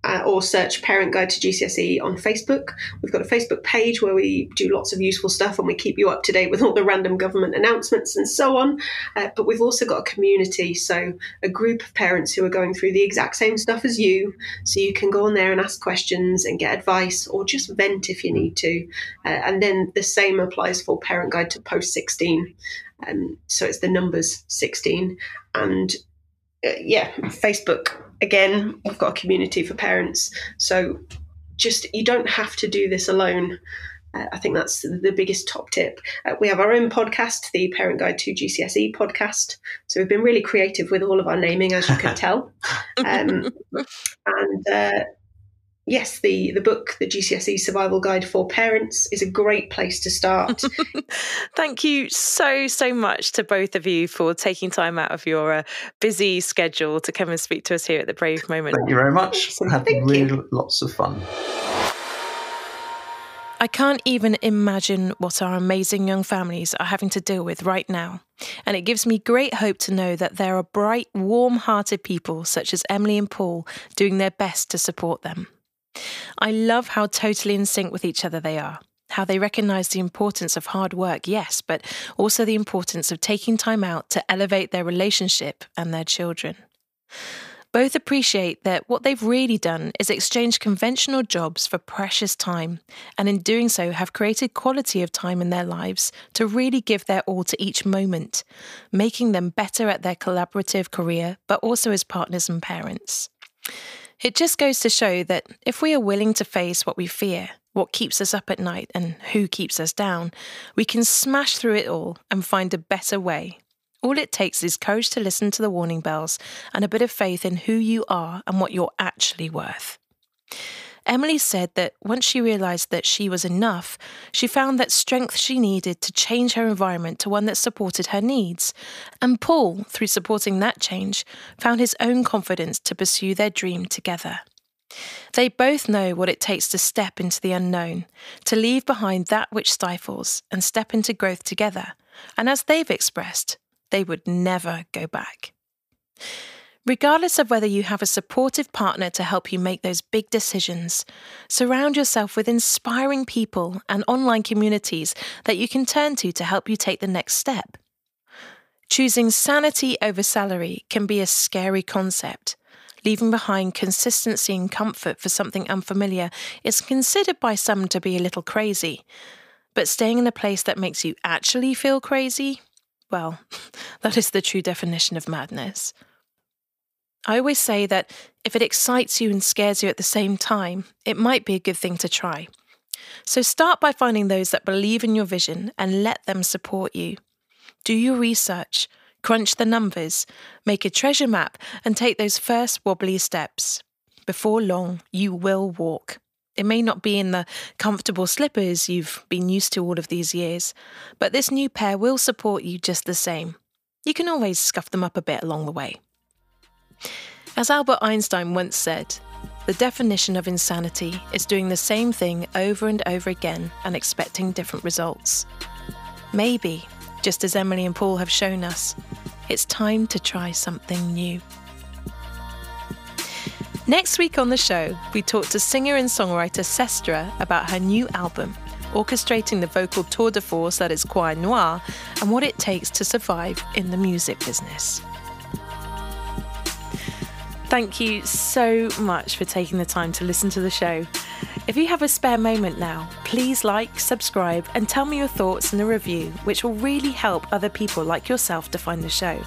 Uh, or search Parent Guide to G C S E on Facebook. We've got a Facebook page where we do lots of useful stuff and we keep you up to date with all the random government announcements and so on. Uh, but we've also got a community, so a group of parents who are going through the exact same stuff as you. So you can go on there and ask questions and get advice or just vent if you need to. Uh, and then the same applies for Parent Guide to Post sixteen. Um, so it's the numbers sixteen. And uh, yeah, Facebook. Again, we've got a community for parents. So just, you don't have to do this alone. Uh, I think that's the biggest top tip. Uh, we have our own podcast, the Parent Guide to G C S E podcast. So we've been really creative with all of our naming, as you can tell. Um, and uh, yes, the, the book, the G C S E Survival Guide for Parents, is a great place to start. Thank you so, so much to both of you for taking time out of your uh, busy schedule to come and speak to us here at The Brave Moment. Thank you very much. Awesome. I had really lots of fun. I can't even imagine what our amazing young families are having to deal with right now. And it gives me great hope to know that there are bright, warm-hearted people such as Emily and Paul doing their best to support them. I love how totally in sync with each other they are, how they recognise the importance of hard work, yes, but also the importance of taking time out to elevate their relationship and their children. Both appreciate that what they've really done is exchange conventional jobs for precious time, and in doing so have created quality of time in their lives to really give their all to each moment, making them better at their collaborative career, but also as partners and parents. It just goes to show that if we are willing to face what we fear, what keeps us up at night and who keeps us down, we can smash through it all and find a better way. All it takes is courage to listen to the warning bells and a bit of faith in who you are and what you're actually worth. Emily said that once she realised that she was enough, she found that strength she needed to change her environment to one that supported her needs. And Paul, through supporting that change, found his own confidence to pursue their dream together. They both know what it takes to step into the unknown, to leave behind that which stifles and step into growth together. And as they've expressed, they would never go back. Regardless of whether you have a supportive partner to help you make those big decisions, surround yourself with inspiring people and online communities that you can turn to to help you take the next step. Choosing sanity over salary can be a scary concept. Leaving behind consistency and comfort for something unfamiliar is considered by some to be a little crazy. But staying in a place that makes you actually feel crazy? Well, that is the true definition of madness. I always say that if it excites you and scares you at the same time, it might be a good thing to try. So start by finding those that believe in your vision and let them support you. Do your research, crunch the numbers, make a treasure map and take those first wobbly steps. Before long, you will walk. It may not be in the comfortable slippers you've been used to all of these years, but this new pair will support you just the same. You can always scuff them up a bit along the way. As Albert Einstein once said, the definition of insanity is doing the same thing over and over again and expecting different results. Maybe, just as Emily and Paul have shown us, it's time to try something new. Next week on the show, we talk to singer and songwriter Sestra about her new album, orchestrating the vocal tour de force that is Choir Noir and what it takes to survive in the music business. Thank you so much for taking the time to listen to the show. If you have a spare moment now, please like, subscribe, and tell me your thoughts in a review, which will really help other people like yourself to find the show.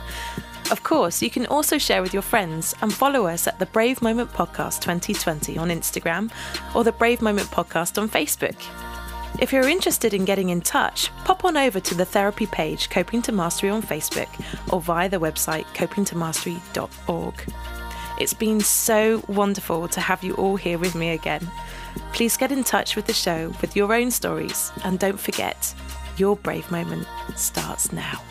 Of course, you can also share with your friends and follow us at The Brave Moment Podcast twenty twenty on Instagram or The Brave Moment Podcast on Facebook. If you're interested in getting in touch, pop on over to the therapy page Coping to Mastery on Facebook or via the website coping to mastery dot org. It's been so wonderful to have you all here with me again. Please get in touch with the show with your own stories and don't forget, your brave moment starts now.